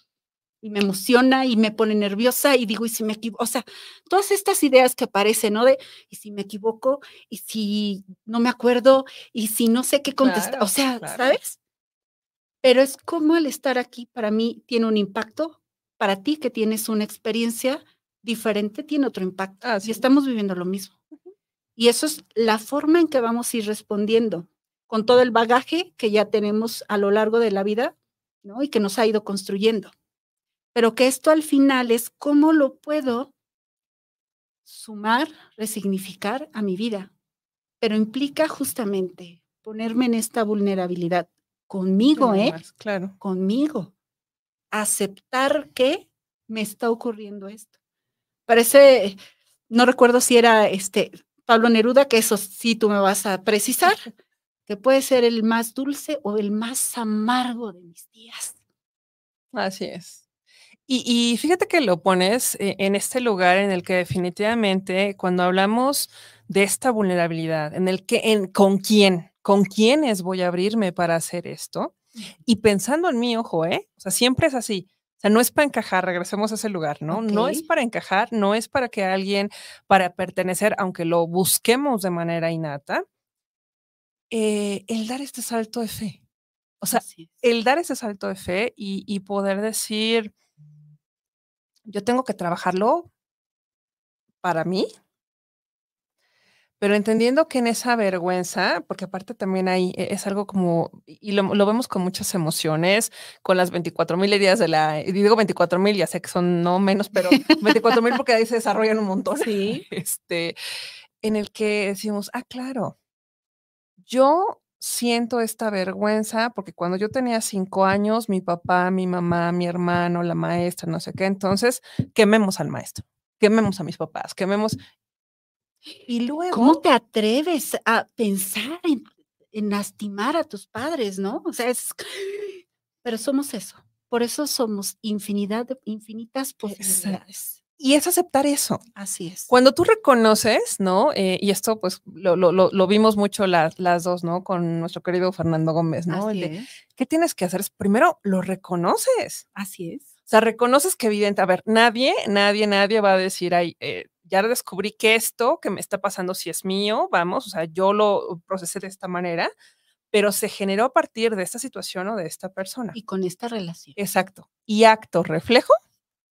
y me emociona y me pone nerviosa y digo, ¿y si me equivoco? O sea, todas estas ideas que aparecen, ¿no? De, ¿y si me equivoco? ¿Y si no me acuerdo? ¿Y si no sé qué contestar? Claro, o sea, claro. ¿Sabes? Pero es como el estar aquí para mí tiene un impacto. Para ti, que tienes una experiencia diferente, tiene otro impacto. Y estamos viviendo lo mismo. Uh-huh. Y eso es la forma en que vamos a ir respondiendo, con todo el bagaje que ya tenemos a lo largo de la vida, ¿no? Y que nos ha ido construyendo. Pero que esto al final es cómo lo puedo sumar, resignificar a mi vida. Pero implica justamente ponerme en esta vulnerabilidad. Conmigo, sí, más, claro. Conmigo. Aceptar que me está ocurriendo esto. Parece, no recuerdo si era Pablo Neruda, que eso sí tú me vas a precisar, que puede ser el más dulce o el más amargo de mis días. Así es. Y fíjate que lo pones en este lugar en el que definitivamente cuando hablamos de esta vulnerabilidad, en el que, con quiénes voy a abrirme para hacer esto, y pensando en mí, ojo, o sea, siempre es así, o sea, no es para encajar, regresemos a ese lugar, ¿no? Okay. No es para encajar, no es para que alguien, para pertenecer, aunque lo busquemos de manera innata, el dar este salto de fe, o sea, el dar ese salto de fe y poder decir, yo tengo que trabajarlo para mí, pero entendiendo que en esa vergüenza, porque aparte también ahí es algo como, y lo vemos con muchas emociones, con las 24,000 heridas de la, y digo 24,000, ya sé que son no menos, pero 24,000 porque ahí se desarrollan un montón. Sí. En el que decimos, claro, yo siento esta vergüenza porque cuando yo tenía 5 años, mi papá, mi mamá, mi hermano, la maestra, no sé qué, entonces quememos al maestro, quememos a mis papás, quememos... Y luego, ¿cómo te atreves a pensar en lastimar a tus padres, no? O sea, pero somos eso. Por eso somos infinitas posibilidades. Y es aceptar eso. Así es. Cuando tú reconoces, ¿no? Y esto, pues, lo vimos mucho las dos, ¿no? Con nuestro querido Fernando Gómez, ¿no? ¿Qué tienes que hacer? Primero, lo reconoces. Así es. O sea, reconoces que evidente, a ver, nadie va a decir, ay, ya descubrí que esto que me está pasando si es mío, vamos, o sea, yo lo procesé de esta manera, pero se generó a partir de esta situación o de esta persona. Y con esta relación. Exacto. Y acto reflejo,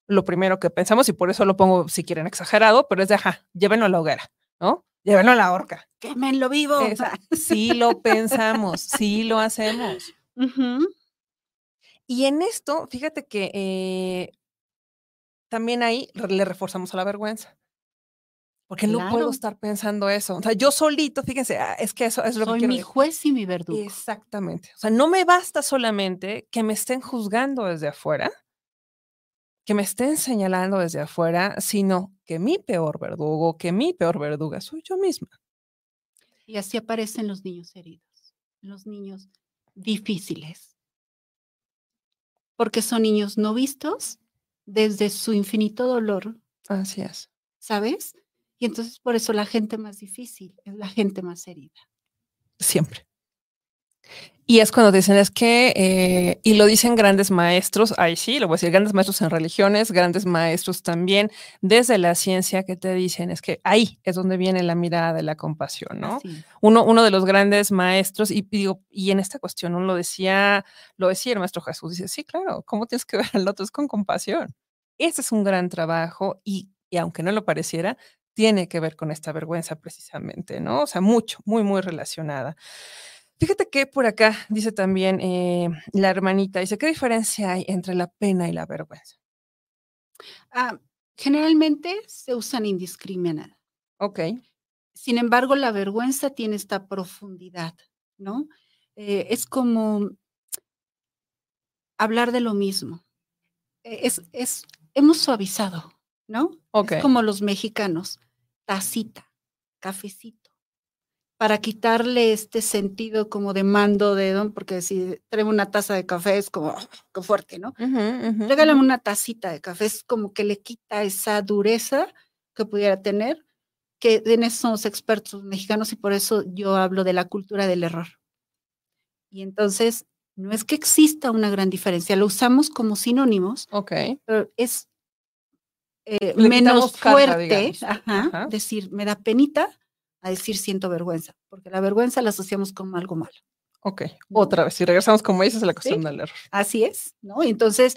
lo primero que pensamos, y por eso lo pongo, si quieren, exagerado, pero es de, llévenlo a la hoguera, ¿no? Llévenlo a la horca. ¡Quémenlo vivo! Sí lo pensamos, sí lo hacemos. Uh-huh. Y en esto, fíjate que también ahí le reforzamos a la vergüenza. Porque claro. No puedo estar pensando eso. O sea, yo solito, fíjense, es que eso es lo que quiero decir. Soy mi juez y mi verdugo. Exactamente. O sea, no me basta solamente que me estén juzgando desde afuera, que me estén señalando desde afuera, sino que mi peor verdugo, que mi peor verduga soy yo misma. Y así aparecen los niños heridos, los niños difíciles. Porque son niños no vistos desde su infinito dolor. Así es. ¿Sabes? Y entonces por eso la gente más difícil es la gente más herida. Siempre. Y es cuando dicen, es que, y lo dicen grandes maestros, ahí sí, lo voy a decir, grandes maestros en religiones, grandes maestros también desde la ciencia, que te dicen, es que ahí es donde viene la mirada de la compasión, ¿no? Sí. Uno de los grandes maestros, y digo, y en esta cuestión uno lo decía el maestro Jesús, dice, sí, claro, ¿cómo tienes que ver al otro? Es con compasión. Ese es un gran trabajo, y aunque no lo pareciera, tiene que ver con esta vergüenza precisamente, ¿no? O sea, mucho, muy, muy relacionada. Fíjate que por acá dice también la hermanita, dice, ¿qué diferencia hay entre la pena y la vergüenza? Ah, generalmente se usan indiscriminada. Ok. Sin embargo, la vergüenza tiene esta profundidad, ¿no? Es como hablar de lo mismo. Hemos suavizado, ¿no? Okay. Es como los mexicanos, tacita, cafecito, para quitarle este sentido como de mando de don, porque si trae una taza de café es como, qué fuerte, ¿no? Regálame una tacita de café, es como que le quita esa dureza que pudiera tener, que en eso somos expertos mexicanos, y por eso yo hablo de la cultura del error. Y entonces, no es que exista una gran diferencia, lo usamos como sinónimos, okay, pero es menos fuerte carga, decir, me da penita, a decir siento vergüenza, porque la vergüenza la asociamos con algo malo. Ok, otra vez, si regresamos como dices a la cuestión del error. Así es, ¿no? Entonces,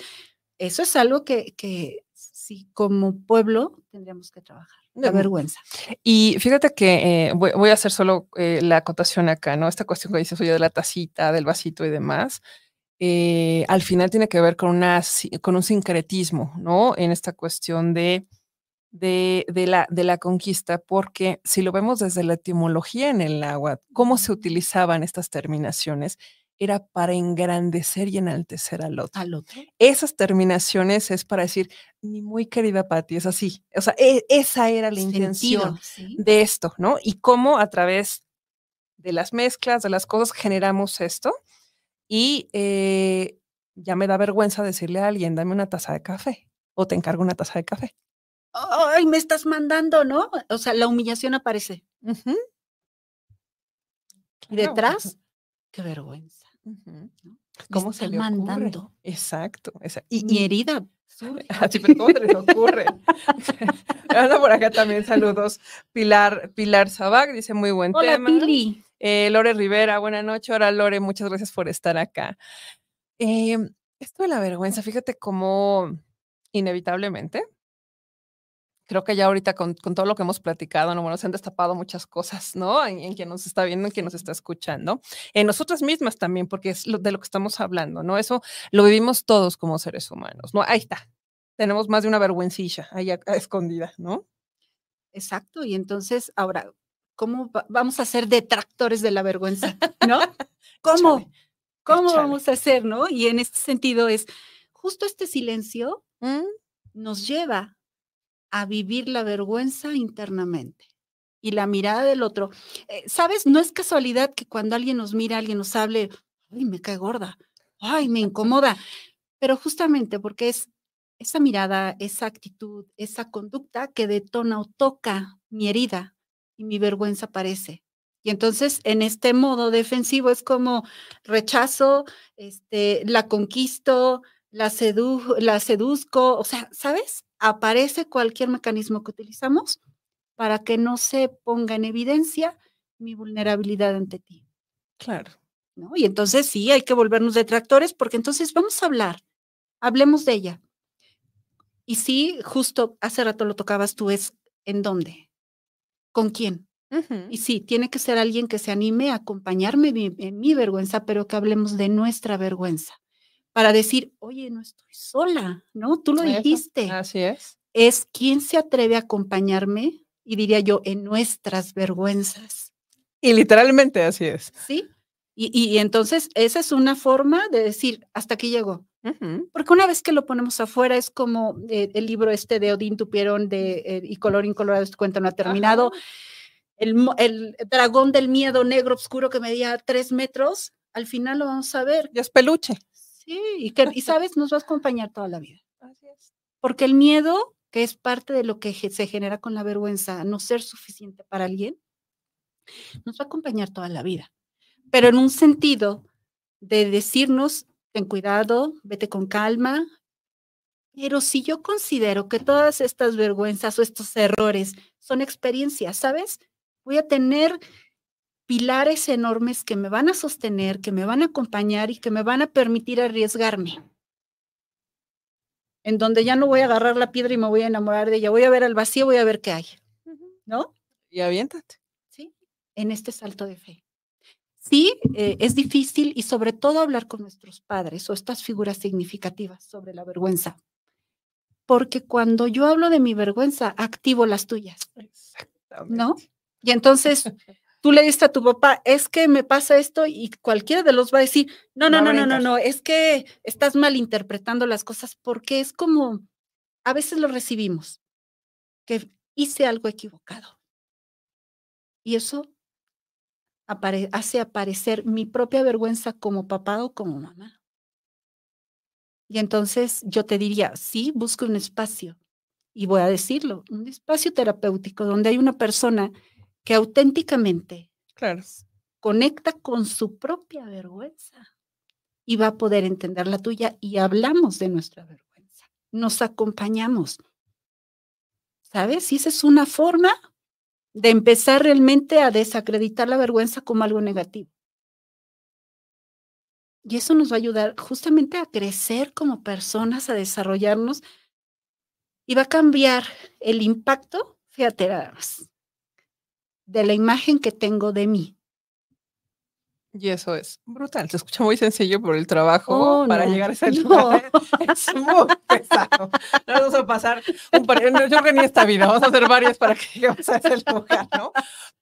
eso es algo que sí, como pueblo tendríamos que trabajar, la vergüenza. Y fíjate que voy a hacer solo la acotación acá, ¿no? Esta cuestión que dices oye de la tacita, del vasito y demás, al final tiene que ver con un sincretismo, ¿no? En esta cuestión de la conquista, porque si lo vemos desde la etimología en el náhuatl, cómo se utilizaban estas terminaciones, era para engrandecer y enaltecer al otro. Esas terminaciones es para decir, mi muy querida Pati, es así. O sea, esa era la intención de esto, ¿no? Y cómo a través de las mezclas, de las cosas, generamos esto. Y ya me da vergüenza decirle a alguien, dame una taza de café, o te encargo una taza de café. ¡Ay, me estás mandando!, ¿no? O sea, la humillación aparece. Y detrás, ¡qué vergüenza! ¿No? ¿Cómo se le ocurre? Mandando. Exacto. Y mi herida surge. Sí, pero ¿cómo se les ocurre? Anda por acá también, saludos. Pilar Sabac dice, muy buen tema. Hola, Pili. Lore Rivera, buena noche. Hola, Lore, muchas gracias por estar acá. Esto de la vergüenza, fíjate cómo inevitablemente... Creo que ya ahorita con todo lo que hemos platicado, ¿no? Bueno, se han destapado muchas cosas, ¿no? En quien nos está viendo, en quien nos está escuchando. En nosotras mismas también, porque es de lo que estamos hablando, ¿no? Eso lo vivimos todos como seres humanos, ¿no? Ahí está. Tenemos más de una vergüencilla ahí escondida, ¿no? Exacto. Y entonces, ahora, ¿cómo vamos a ser detractores de la vergüenza, ¿no? ¿Cómo vamos a hacer, ¿no? Y en este sentido es, justo este silencio nos lleva a vivir la vergüenza internamente y la mirada del otro. ¿Sabes? No es casualidad que cuando alguien nos mira, alguien nos hable, ay, me cae gorda, ay, me incomoda, pero justamente porque es esa mirada, esa actitud, esa conducta que detona o toca mi herida y mi vergüenza aparece. Y entonces en este modo defensivo es como rechazo, la conquisto, la seduzco, o sea, ¿sabes? Aparece cualquier mecanismo que utilizamos para que no se ponga en evidencia mi vulnerabilidad ante ti. Claro. ¿No? Y entonces sí, hay que volvernos detractores, porque entonces vamos a hablar, hablemos de ella. Y sí, justo hace rato lo tocabas tú, es ¿en dónde? ¿Con quién? Y sí, tiene que ser alguien que se anime a acompañarme en mi vergüenza, pero que hablemos de nuestra vergüenza, para decir, oye, no estoy sola, ¿no? Tú lo dijiste. Así es. Es quien se atreve a acompañarme, y diría yo, en nuestras vergüenzas. Y literalmente así es. Sí, y entonces esa es una forma de decir, hasta aquí llegó. Porque una vez que lo ponemos afuera, es como el libro de Odín Tupierón, y color incolorado, este cuento no ha terminado, el dragón del miedo negro oscuro que medía 3 metros, al final lo vamos a ver. Ya es peluche. Sí, y sabes, nos va a acompañar toda la vida. Así es. Porque el miedo, que es parte de lo que se genera con la vergüenza, no ser suficiente para alguien, nos va a acompañar toda la vida. pero en un sentido de decirnos, ten cuidado, vete con calma. Pero si yo considero que todas estas vergüenzas o estos errores son experiencias, ¿sabes? Voy a tener pilares enormes que me van a sostener, que me van a acompañar y que me van a permitir arriesgarme. En donde ya no voy a agarrar la piedra y me voy a enamorar de ella. Voy a ver al vacío, voy a ver qué hay. ¿No? Y aviéntate. Sí, en este salto de fe. Sí, es difícil y sobre todo hablar con nuestros padres o estas figuras significativas sobre la vergüenza. Porque cuando yo hablo de mi vergüenza, activo las tuyas. Exactamente. ¿No? Y entonces tú le dices a tu papá, es que me pasa esto y cualquiera de los va a decir, no, es que estás malinterpretando las cosas porque es como, a veces lo recibimos, que hice algo equivocado. Y eso hace aparecer mi propia vergüenza como papá o como mamá. Y entonces yo te diría, sí, busca un espacio, y voy a decirlo, un espacio terapéutico donde hay una persona que auténticamente conecta con su propia vergüenza y va a poder entender la tuya y hablamos de nuestra vergüenza. Nos acompañamos. ¿Sabes? Y esa es una forma de empezar realmente a desacreditar la vergüenza como algo negativo. Y eso nos va a ayudar justamente a crecer como personas, a desarrollarnos y va a cambiar el impacto, fíjate nada más, de la imagen que tengo de mí. Y eso es brutal. Se escucha muy sencillo por el trabajo para llegar a ese lugar. No. Es muy pesado. No vamos a pasar un par. Yo creo que ni esta vida. Vamos a hacer varias para que lleguemos a ese lugar, ¿no?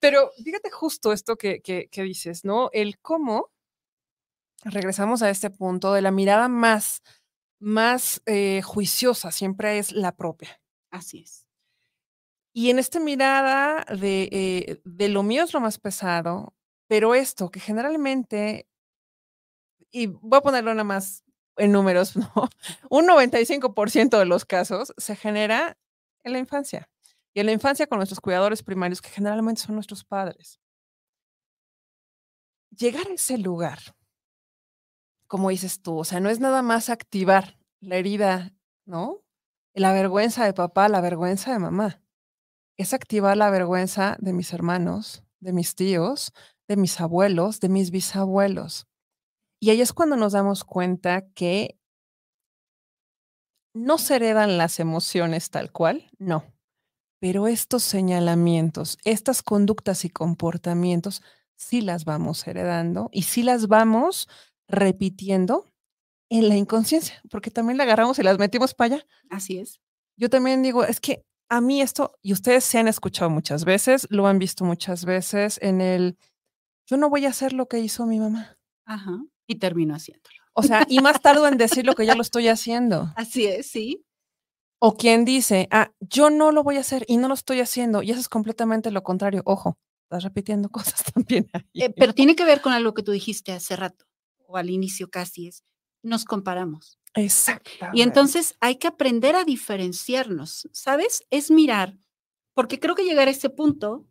Pero fíjate justo esto que dices, ¿no? El cómo regresamos a este punto de la mirada más juiciosa siempre es la propia. Así es. Y en esta mirada de lo mío es lo más pesado, pero esto que generalmente, y voy a ponerlo nada más en números, ¿no? Un 95% de los casos se genera en la infancia. Y en la infancia con nuestros cuidadores primarios, que generalmente son nuestros padres. Llegar a ese lugar, como dices tú, o sea, no es nada más activar la herida, ¿no? La vergüenza de papá, la vergüenza de mamá. Es activar la vergüenza de mis hermanos, de mis tíos, de mis abuelos, de mis bisabuelos. Y ahí es cuando nos damos cuenta que no se heredan las emociones tal cual, no. Pero estos señalamientos, estas conductas y comportamientos, sí las vamos heredando y sí las vamos repitiendo en la inconsciencia, porque también la agarramos y las metimos para allá. Así es. Yo también digo, es que a mí esto, y ustedes se han escuchado muchas veces, lo han visto muchas veces en el, yo no voy a hacer lo que hizo mi mamá. Ajá, y termino haciéndolo. O sea, y más tardo en decir lo que ya lo estoy haciendo. Así es, sí. O quien dice, yo no lo voy a hacer y no lo estoy haciendo, y eso es completamente lo contrario. Ojo, estás repitiendo cosas también ahí. Pero tiene que ver con algo que tú dijiste hace rato, o al inicio casi es, nos comparamos. Exactamente. Y entonces hay que aprender a diferenciarnos, ¿sabes? Es mirar, porque creo que llegar a ese punto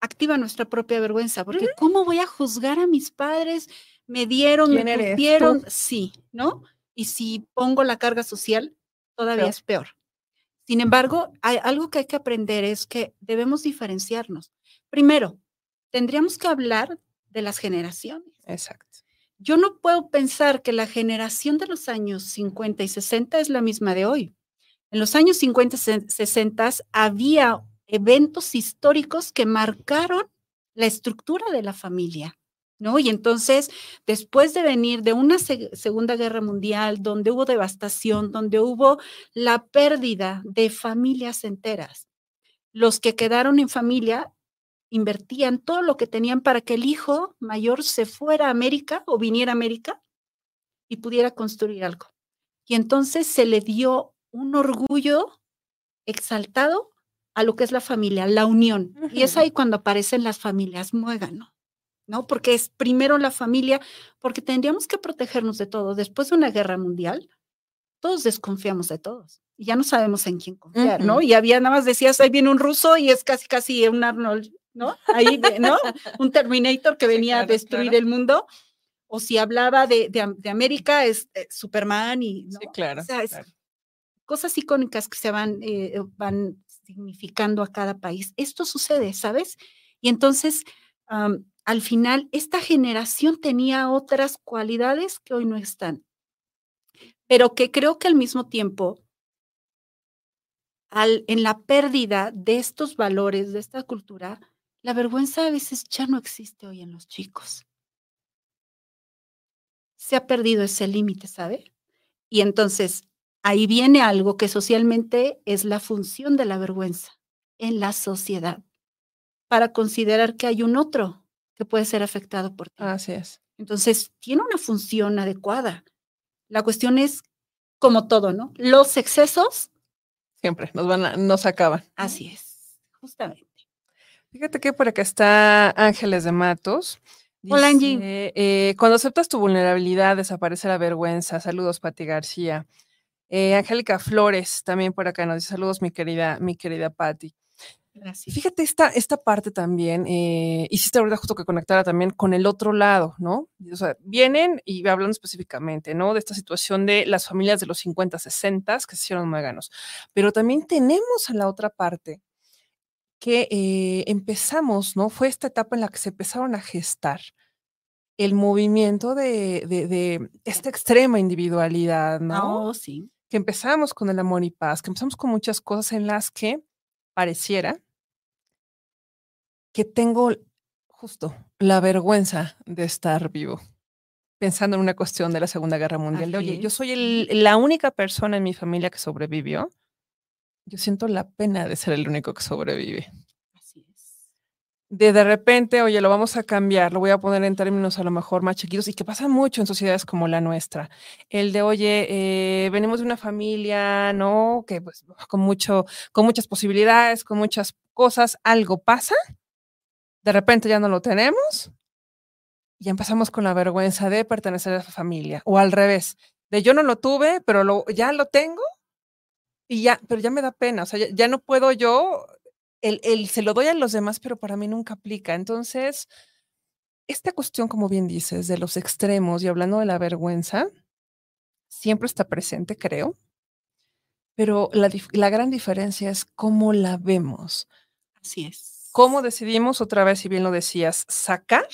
activa nuestra propia vergüenza, porque ¿cómo voy a juzgar a mis padres? Me dieron, me pusieron, sí, ¿no? Y si pongo la carga social, todavía es peor. Sin embargo, hay algo que hay que aprender es que debemos diferenciarnos. Primero, tendríamos que hablar de las generaciones. Exacto. Yo no puedo pensar que la generación de los años 50 y 60 es la misma de hoy. En los años 50 y 60 había eventos históricos que marcaron la estructura de la familia, ¿no? Y entonces, después de venir de una Segunda Guerra Mundial, donde hubo devastación, donde hubo la pérdida de familias enteras, los que quedaron en familia invertían todo lo que tenían para que el hijo mayor se fuera a América o viniera a América y pudiera construir algo. Y entonces se le dio un orgullo exaltado a lo que es la familia, la unión. Uh-huh. Y es ahí cuando aparecen las familias muégano, ¿no? Porque es primero la familia, porque tendríamos que protegernos de todo. Después de una guerra mundial, todos desconfiamos de todos. Y ya no sabemos en quién confiar, ¿no? Y había, nada más decías, ahí viene un ruso y es casi un Arnold ¿no? Ahí, ¿no? Un Terminator que venía a destruir el mundo. O si hablaba de América, es Superman y, ¿no? Sí, claro, o sea, claro. Cosas icónicas que se van, van significando a cada país. Esto sucede, ¿sabes? Y entonces, al final, esta generación tenía otras cualidades que hoy no están, pero que creo que al mismo tiempo, en la pérdida de estos valores, de esta cultura, la vergüenza a veces ya no existe hoy en los chicos. Se ha perdido ese límite, ¿sabe? Y entonces ahí viene algo que socialmente es la función de la vergüenza en la sociedad, para considerar que hay un otro que puede ser afectado por ti. Así es. Entonces tiene una función adecuada. La cuestión es, como todo, ¿no? Los excesos siempre nos acaban. Así es, justamente. Fíjate que por acá está Ángeles de Matos. Dice, hola Angie. Cuando aceptas tu vulnerabilidad desaparece la vergüenza. Saludos, Pati García. Angélica Flores también por acá nos dice saludos, mi querida Pati. Gracias. Fíjate esta parte también, hiciste ahorita justo que conectara también con el otro lado, ¿no? O sea, vienen y hablando específicamente, ¿no? De esta situación de las familias de los 50, 60 que se hicieron muéganos. Pero también tenemos a la otra parte que empezamos, ¿no? Fue esta etapa en la que se empezaron a gestar el movimiento de esta extrema individualidad, ¿no? Oh, sí. Que empezamos con el amor y paz, que empezamos con muchas cosas en las que pareciera que tengo justo la vergüenza de estar vivo. Pensando en una cuestión de la Segunda Guerra Mundial. Oye, yo soy la única persona en mi familia que sobrevivió. Yo siento la pena de ser el único que sobrevive. Así es. De repente, oye, lo vamos a cambiar, lo voy a poner en términos a lo mejor más chiquitos y que pasa mucho en sociedades como la nuestra. El de, oye, venimos de una familia, ¿no? Que pues con muchas posibilidades, con muchas cosas, algo pasa, de repente ya no lo tenemos y ya empezamos con la vergüenza de pertenecer a esa familia. O al revés, de yo no lo tuve, pero ya lo tengo. Y ya, pero ya me da pena, o sea, ya no puedo yo, se lo doy a los demás, pero para mí nunca aplica. Entonces, esta cuestión, como bien dices, de los extremos y hablando de la vergüenza, siempre está presente, creo, pero la gran diferencia es cómo la vemos. Así es. Cómo decidimos, otra vez, si bien lo decías, sacar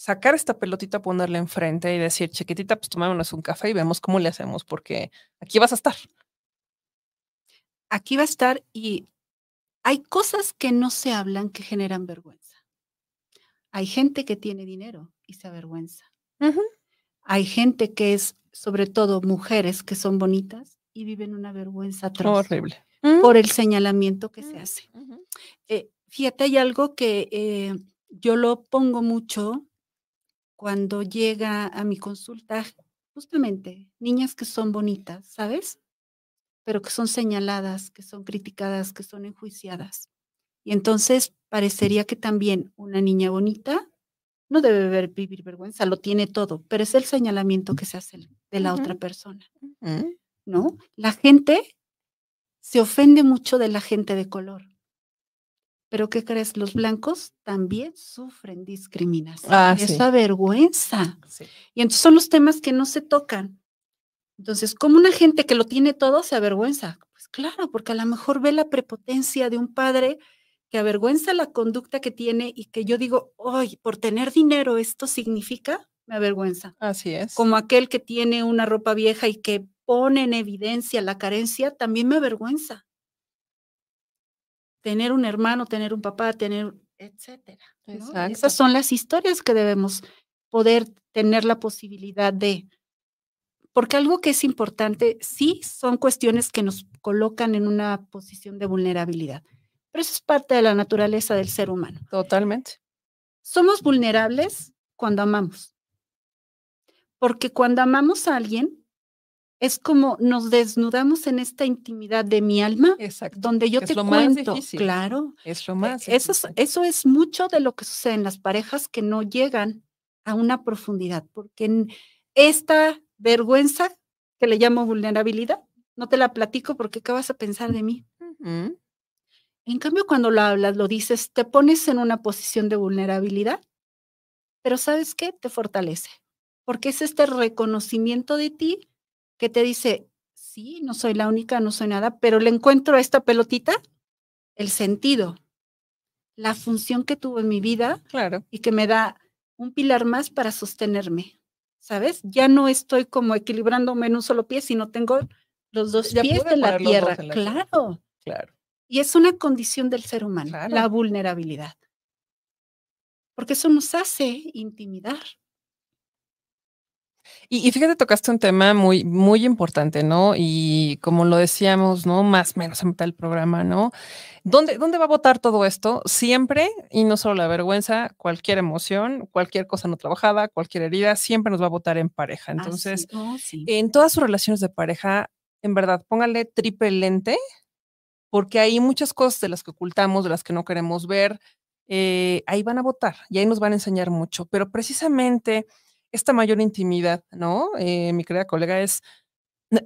esta pelotita, ponerla enfrente y decir, chiquitita, pues tomémonos un café y vemos cómo le hacemos, porque aquí vas a estar. Aquí va a estar y hay cosas que no se hablan que generan vergüenza. Hay gente que tiene dinero y se avergüenza. Uh-huh. Hay gente que es, sobre todo mujeres que son bonitas y viven una vergüenza atroz. Horrible. Por el señalamiento que se hace. Uh-huh. Fíjate, hay algo que yo lo pongo mucho cuando llega a mi consulta, justamente niñas que son bonitas, ¿sabes? Pero que son señaladas, que son criticadas, que son enjuiciadas. Y entonces parecería que también una niña bonita no debe vivir vergüenza, lo tiene todo, pero es el señalamiento que se hace de la otra persona, ¿no? La gente se ofende mucho de la gente de color, pero ¿qué crees? Los blancos también sufren discriminación, esa vergüenza. Sí. Y entonces son los temas que no se tocan. Entonces, ¿cómo una gente que lo tiene todo se avergüenza? Pues claro, porque a lo mejor ve la prepotencia de un padre que avergüenza la conducta que tiene y que yo digo, ¡ay, por tener dinero esto significa! Me avergüenza. Así es. Como aquel que tiene una ropa vieja y que pone en evidencia la carencia, también me avergüenza. Tener un hermano, tener un papá, tener, etcétera, ¿no? Exacto. Esas son las historias que debemos poder tener la posibilidad de... Porque algo que es importante, sí, son cuestiones que nos colocan en una posición de vulnerabilidad. Pero eso es parte de la naturaleza del ser humano. Totalmente. Somos vulnerables cuando amamos. Porque cuando amamos a alguien, es como nos desnudamos en esta intimidad de mi alma. Exacto. Donde yo te cuento. Claro. Es lo más difícil. Eso es mucho de lo que sucede en las parejas que no llegan a una profundidad. Porque en esta... vergüenza, que le llamo vulnerabilidad, no te la platico porque ¿qué vas a pensar de mí? Uh-huh. En cambio, cuando lo hablas, lo dices, te pones en una posición de vulnerabilidad, pero ¿sabes qué? Te fortalece, porque es este reconocimiento de ti que te dice, sí, no soy la única, no soy nada, pero le encuentro a esta pelotita el sentido, la función que tuvo en mi vida, claro, y que me da un pilar más para sostenerme, ¿sabes? Ya no estoy como equilibrándome en un solo pie, sino tengo los dos pies de la tierra, claro, claro. Y es una condición del ser humano, claro, la vulnerabilidad. Porque eso nos hace intimidar. Y fíjate, tocaste un tema muy, muy importante, ¿no? Y como lo decíamos, ¿no? Más o menos a mitad del programa, ¿no? ¿Dónde va a votar todo esto? Siempre, y no solo la vergüenza, cualquier emoción, cualquier cosa no trabajada, cualquier herida, siempre nos va a votar en pareja. Entonces, en todas sus relaciones de pareja, en verdad, póngale triple lente, porque hay muchas cosas de las que ocultamos, de las que no queremos ver, ahí van a votar y ahí nos van a enseñar mucho. Pero precisamente esta mayor intimidad, ¿no? Mi querida colega, es...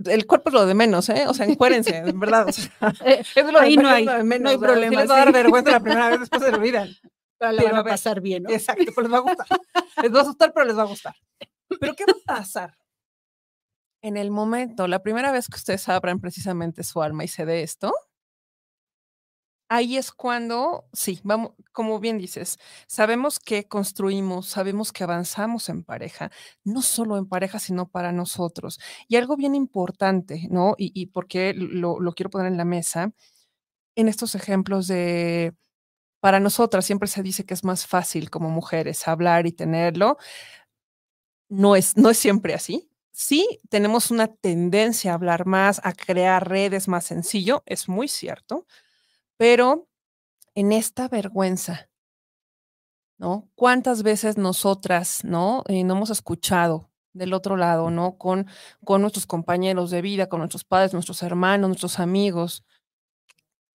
El cuerpo es lo de menos, ¿eh? O sea, encuérdense, en verdad. O sea, es lo ahí de, no hay, es lo de menos, no hay problema. Si les va a dar vergüenza la primera vez, después se lo olvidan. Pero la van a pasar bien, ¿no? Exacto, pero les va a gustar. Les va a asustar, pero les va a gustar. ¿Pero qué va a pasar? En el momento, la primera vez que ustedes abran precisamente su alma y se dé esto, ahí es cuando, sí, vamos, como bien dices, sabemos que construimos, sabemos que avanzamos en pareja, no solo en pareja, sino para nosotros. Y algo bien importante, ¿no? Y porque lo quiero poner en la mesa, en estos ejemplos de, para nosotras siempre se dice que es más fácil como mujeres hablar y tenerlo. No es siempre así. Sí, tenemos una tendencia a hablar más, a crear redes más sencillo, es muy cierto. Pero en esta vergüenza, ¿no? ¿Cuántas veces nosotras, ¿no? No hemos escuchado del otro lado, ¿no? Con nuestros compañeros de vida, con nuestros padres, nuestros hermanos, nuestros amigos.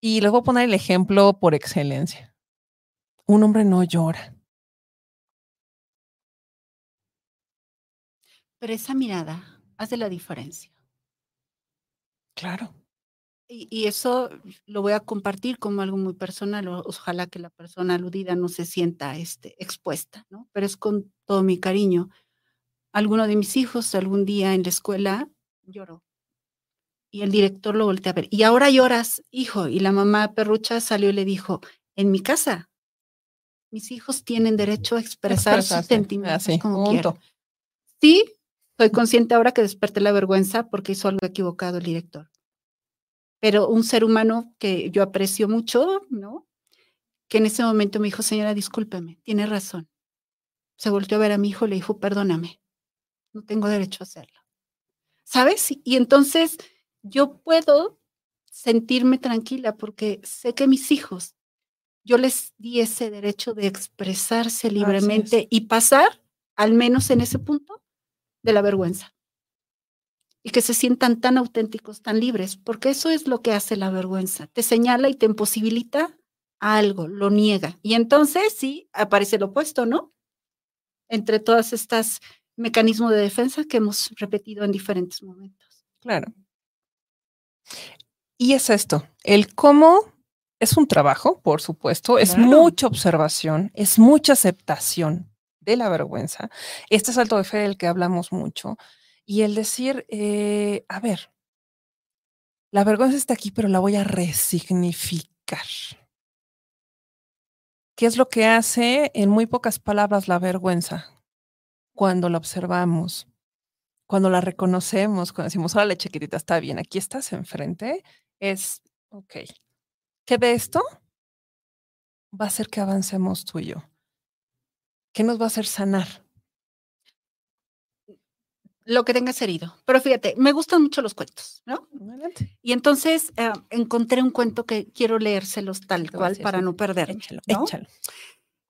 Y les voy a poner el ejemplo por excelencia. Un hombre no llora. Pero esa mirada hace la diferencia. Claro. Y eso lo voy a compartir como algo muy personal, ojalá que la persona aludida no se sienta expuesta, ¿no? Pero es con todo mi cariño. Alguno de mis hijos algún día en la escuela lloró y el director lo voltea a ver. Y ahora lloras, hijo. Y la mamá perrucha salió y le dijo, en mi casa, mis hijos tienen derecho a expresar sus sentimientos como quieran. Sí, soy consciente ahora que desperté la vergüenza porque hizo algo equivocado el director. Pero un ser humano que yo aprecio mucho, ¿no? Que en ese momento me dijo, señora, discúlpeme, tiene razón. Se volteó a ver a mi hijo y le dijo, perdóname, no tengo derecho a hacerlo. ¿Sabes? Y entonces yo puedo sentirme tranquila porque sé que mis hijos, yo les di ese derecho de expresarse libremente y pasar, al menos en ese punto, de la vergüenza. Y que se sientan tan auténticos, tan libres, porque eso es lo que hace la vergüenza. Te señala y te imposibilita algo, lo niega. Y entonces sí, aparece lo opuesto, ¿no? Entre todas estas mecanismos de defensa que hemos repetido en diferentes momentos. Claro. Y es esto, el cómo es un trabajo, por supuesto, claro, es mucha observación, es mucha aceptación de la vergüenza. Este salto de fe del que hablamos mucho. Y el decir, a ver, la vergüenza está aquí, pero la voy a resignificar. ¿Qué es lo que hace, en muy pocas palabras, la vergüenza? Cuando la observamos, cuando la reconocemos, cuando decimos, órale, chiquitita, está bien, aquí estás enfrente, es, ok, ¿qué de esto va a hacer que avancemos tú y yo? ¿Qué nos va a hacer sanar? Lo que tengas herido. Pero fíjate, me gustan mucho los cuentos, ¿no? Adelante. Y entonces encontré un cuento que quiero leérselos tal cual para no perderme. Échalo, ¿no?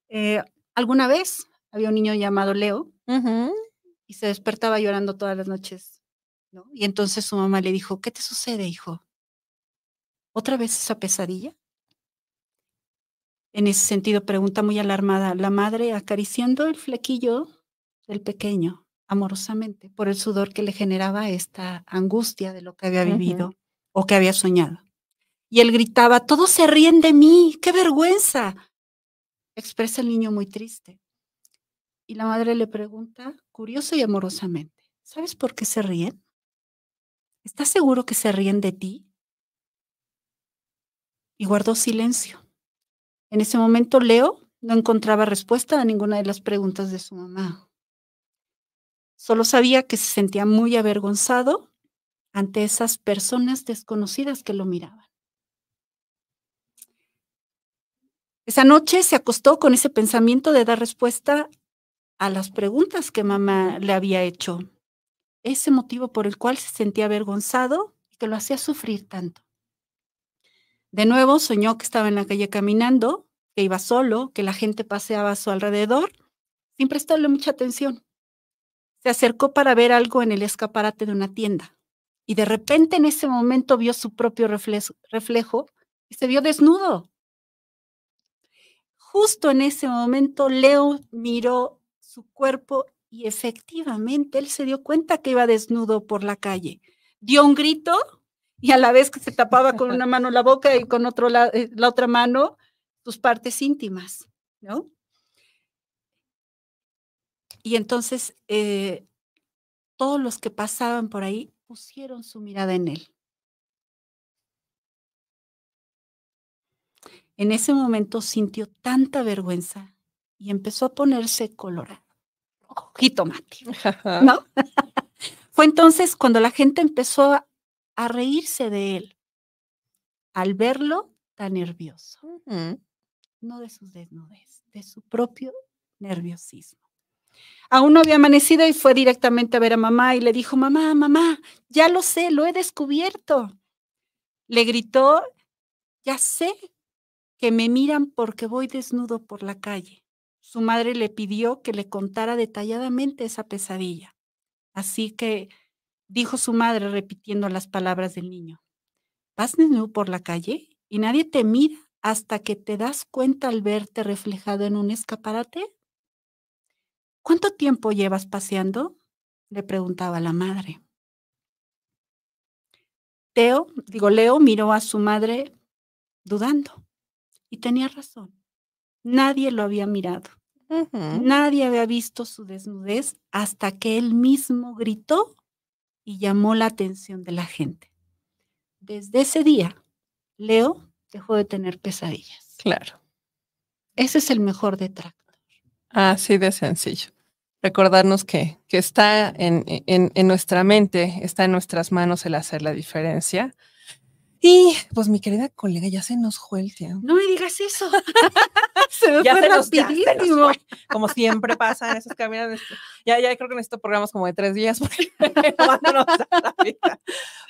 Échalo. Alguna vez había un niño llamado Leo y se despertaba llorando todas las noches, ¿no? Y entonces su mamá le dijo, ¿qué te sucede, hijo? ¿Otra vez esa pesadilla? En ese sentido, pregunta muy alarmada la madre, acariciando el flequillo del pequeño amorosamente, por el sudor que le generaba esta angustia de lo que había vivido o que había soñado. y él gritaba, todos se ríen de mí, qué vergüenza, expresa el niño muy triste. Y la madre le pregunta, curioso y amorosamente, ¿sabes por qué se ríen? ¿Estás seguro que se ríen de ti? Y guardó silencio. En ese momento Leo no encontraba respuesta a ninguna de las preguntas de su mamá. Solo sabía que se sentía muy avergonzado ante esas personas desconocidas que lo miraban. Esa noche se acostó con ese pensamiento de dar respuesta a las preguntas que mamá le había hecho. Ese motivo por el cual se sentía avergonzado y que lo hacía sufrir tanto. De nuevo soñó que estaba en la calle caminando, que iba solo, que la gente paseaba a su alrededor, sin prestarle mucha atención. Se acercó para ver algo en el escaparate de una tienda y de repente en ese momento vio su propio reflejo y se vio desnudo. Justo en ese momento Leo miró su cuerpo y efectivamente él se dio cuenta que iba desnudo por la calle. Dio un grito y a la vez que se tapaba con una mano la boca y con la otra mano sus partes íntimas, ¿no? Y entonces todos los que pasaban por ahí pusieron su mirada en él. En ese momento sintió tanta vergüenza y empezó a ponerse colorado, rojo, jitomate, ¿no? Fue entonces cuando la gente empezó a reírse de él al verlo tan nervioso. No de sus desnudez, de su propio nerviosismo. Aún no había amanecido y fue directamente a ver a mamá y le dijo, mamá, mamá, ya lo sé, lo he descubierto. Le gritó, ya sé que me miran porque voy desnudo por la calle. Su madre le pidió que le contara detalladamente esa pesadilla. Así que dijo su madre repitiendo las palabras del niño, vas desnudo por la calle y nadie te mira hasta que te das cuenta al verte reflejado en un escaparate. ¿Cuánto tiempo llevas paseando? Le preguntaba la madre. Leo miró a su madre dudando y tenía razón. Nadie lo había mirado. Nadie había visto su desnudez hasta que él mismo gritó y llamó la atención de la gente. Desde ese día, Leo dejó de tener pesadillas. Claro. Ese es el mejor detractor. Así de sencillo. Recordarnos que está en nuestra mente, está en nuestras manos el hacer la diferencia. Y pues mi querida colega, ya se nos fue el tiempo. No me digas eso. se nos fue rapidísimo. Como siempre pasa en esos caminos. Ya creo que necesito programas como de 3 días. Porque no a la vida.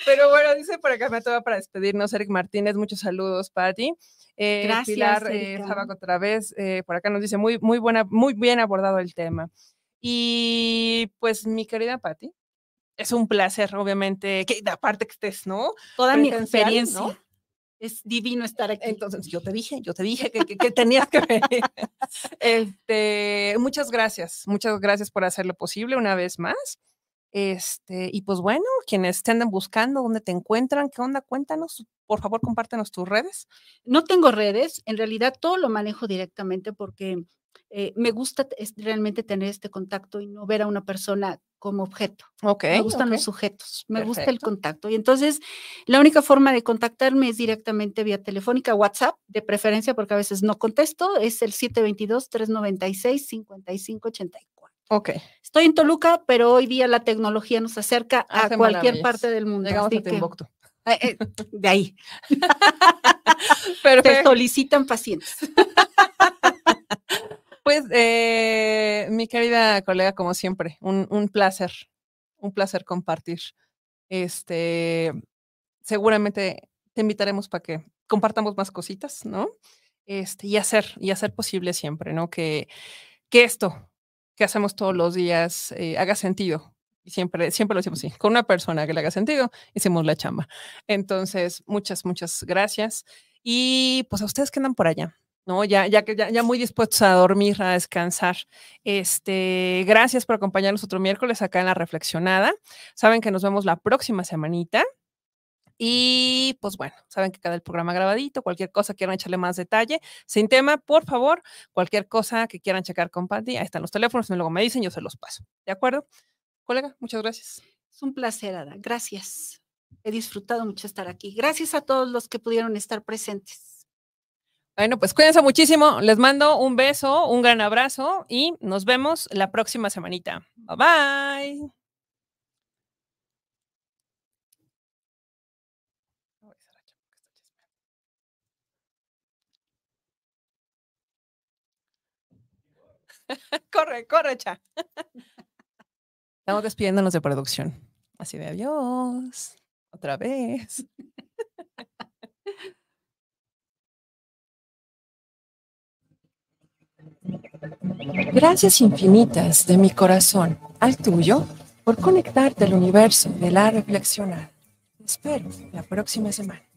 Pero bueno, dice por acá, me toca para despedirnos. Eric Martínez, muchos saludos para ti. Gracias, Pilar Zabac otra vez. Por acá nos dice, muy bien abordado el tema. Y pues mi querida Pati. Es un placer, obviamente, que aparte que estés, ¿no? Toda mi experiencia, ¿no? Es divino estar aquí. Entonces, yo te dije que tenías que venir. Muchas gracias por hacerlo posible una vez más. Y pues bueno, quienes te andan buscando, ¿dónde te encuentran? ¿Qué onda? Cuéntanos, por favor, compártenos tus redes. No tengo redes, en realidad todo lo manejo directamente porque me gusta realmente tener este contacto y no ver a una persona como objeto. Okay, me gustan los sujetos, me gusta el contacto. Y entonces la única forma de contactarme es directamente vía telefónica, WhatsApp, de preferencia porque a veces no contesto, es el 722-396-5584. Ok. Estoy en Toluca, pero hoy día la tecnología nos acerca a cualquier parte del mundo. Llegamos a Timbuktu. De ahí. Perfecto. Te solicitan pacientes. Pues, mi querida colega, como siempre, un placer compartir. Seguramente te invitaremos para que compartamos más cositas, ¿no? Y hacer posible siempre, ¿no? Que esto que hacemos todos los días haga sentido. Y siempre lo decimos así, con una persona que le haga sentido, hicimos la chamba. Entonces, muchas gracias. Y pues a ustedes que andan por allá, ¿no? Ya muy dispuestos a dormir, a descansar. Gracias por acompañarnos otro miércoles acá en La Reflexionada. Saben que nos vemos la próxima semanita. Y pues bueno, saben que queda el programa grabadito, cualquier cosa quieran echarle más detalle, sin tema, por favor, cualquier cosa que quieran checar con Pati, ahí están los teléfonos, luego me dicen, yo se los paso. ¿De acuerdo? Colega, muchas gracias. Es un placer, Ada. Gracias. He disfrutado mucho estar aquí. Gracias a todos los que pudieron estar presentes. Bueno, pues cuídense muchísimo. Les mando un beso, un gran abrazo y nos vemos la próxima semanita. Bye, bye. Corre, corre, cha. Estamos despidiéndonos de producción. Así de adiós. Otra vez. Gracias infinitas de mi corazón al tuyo por conectarte al universo de la reflexionada. Te espero la próxima semana.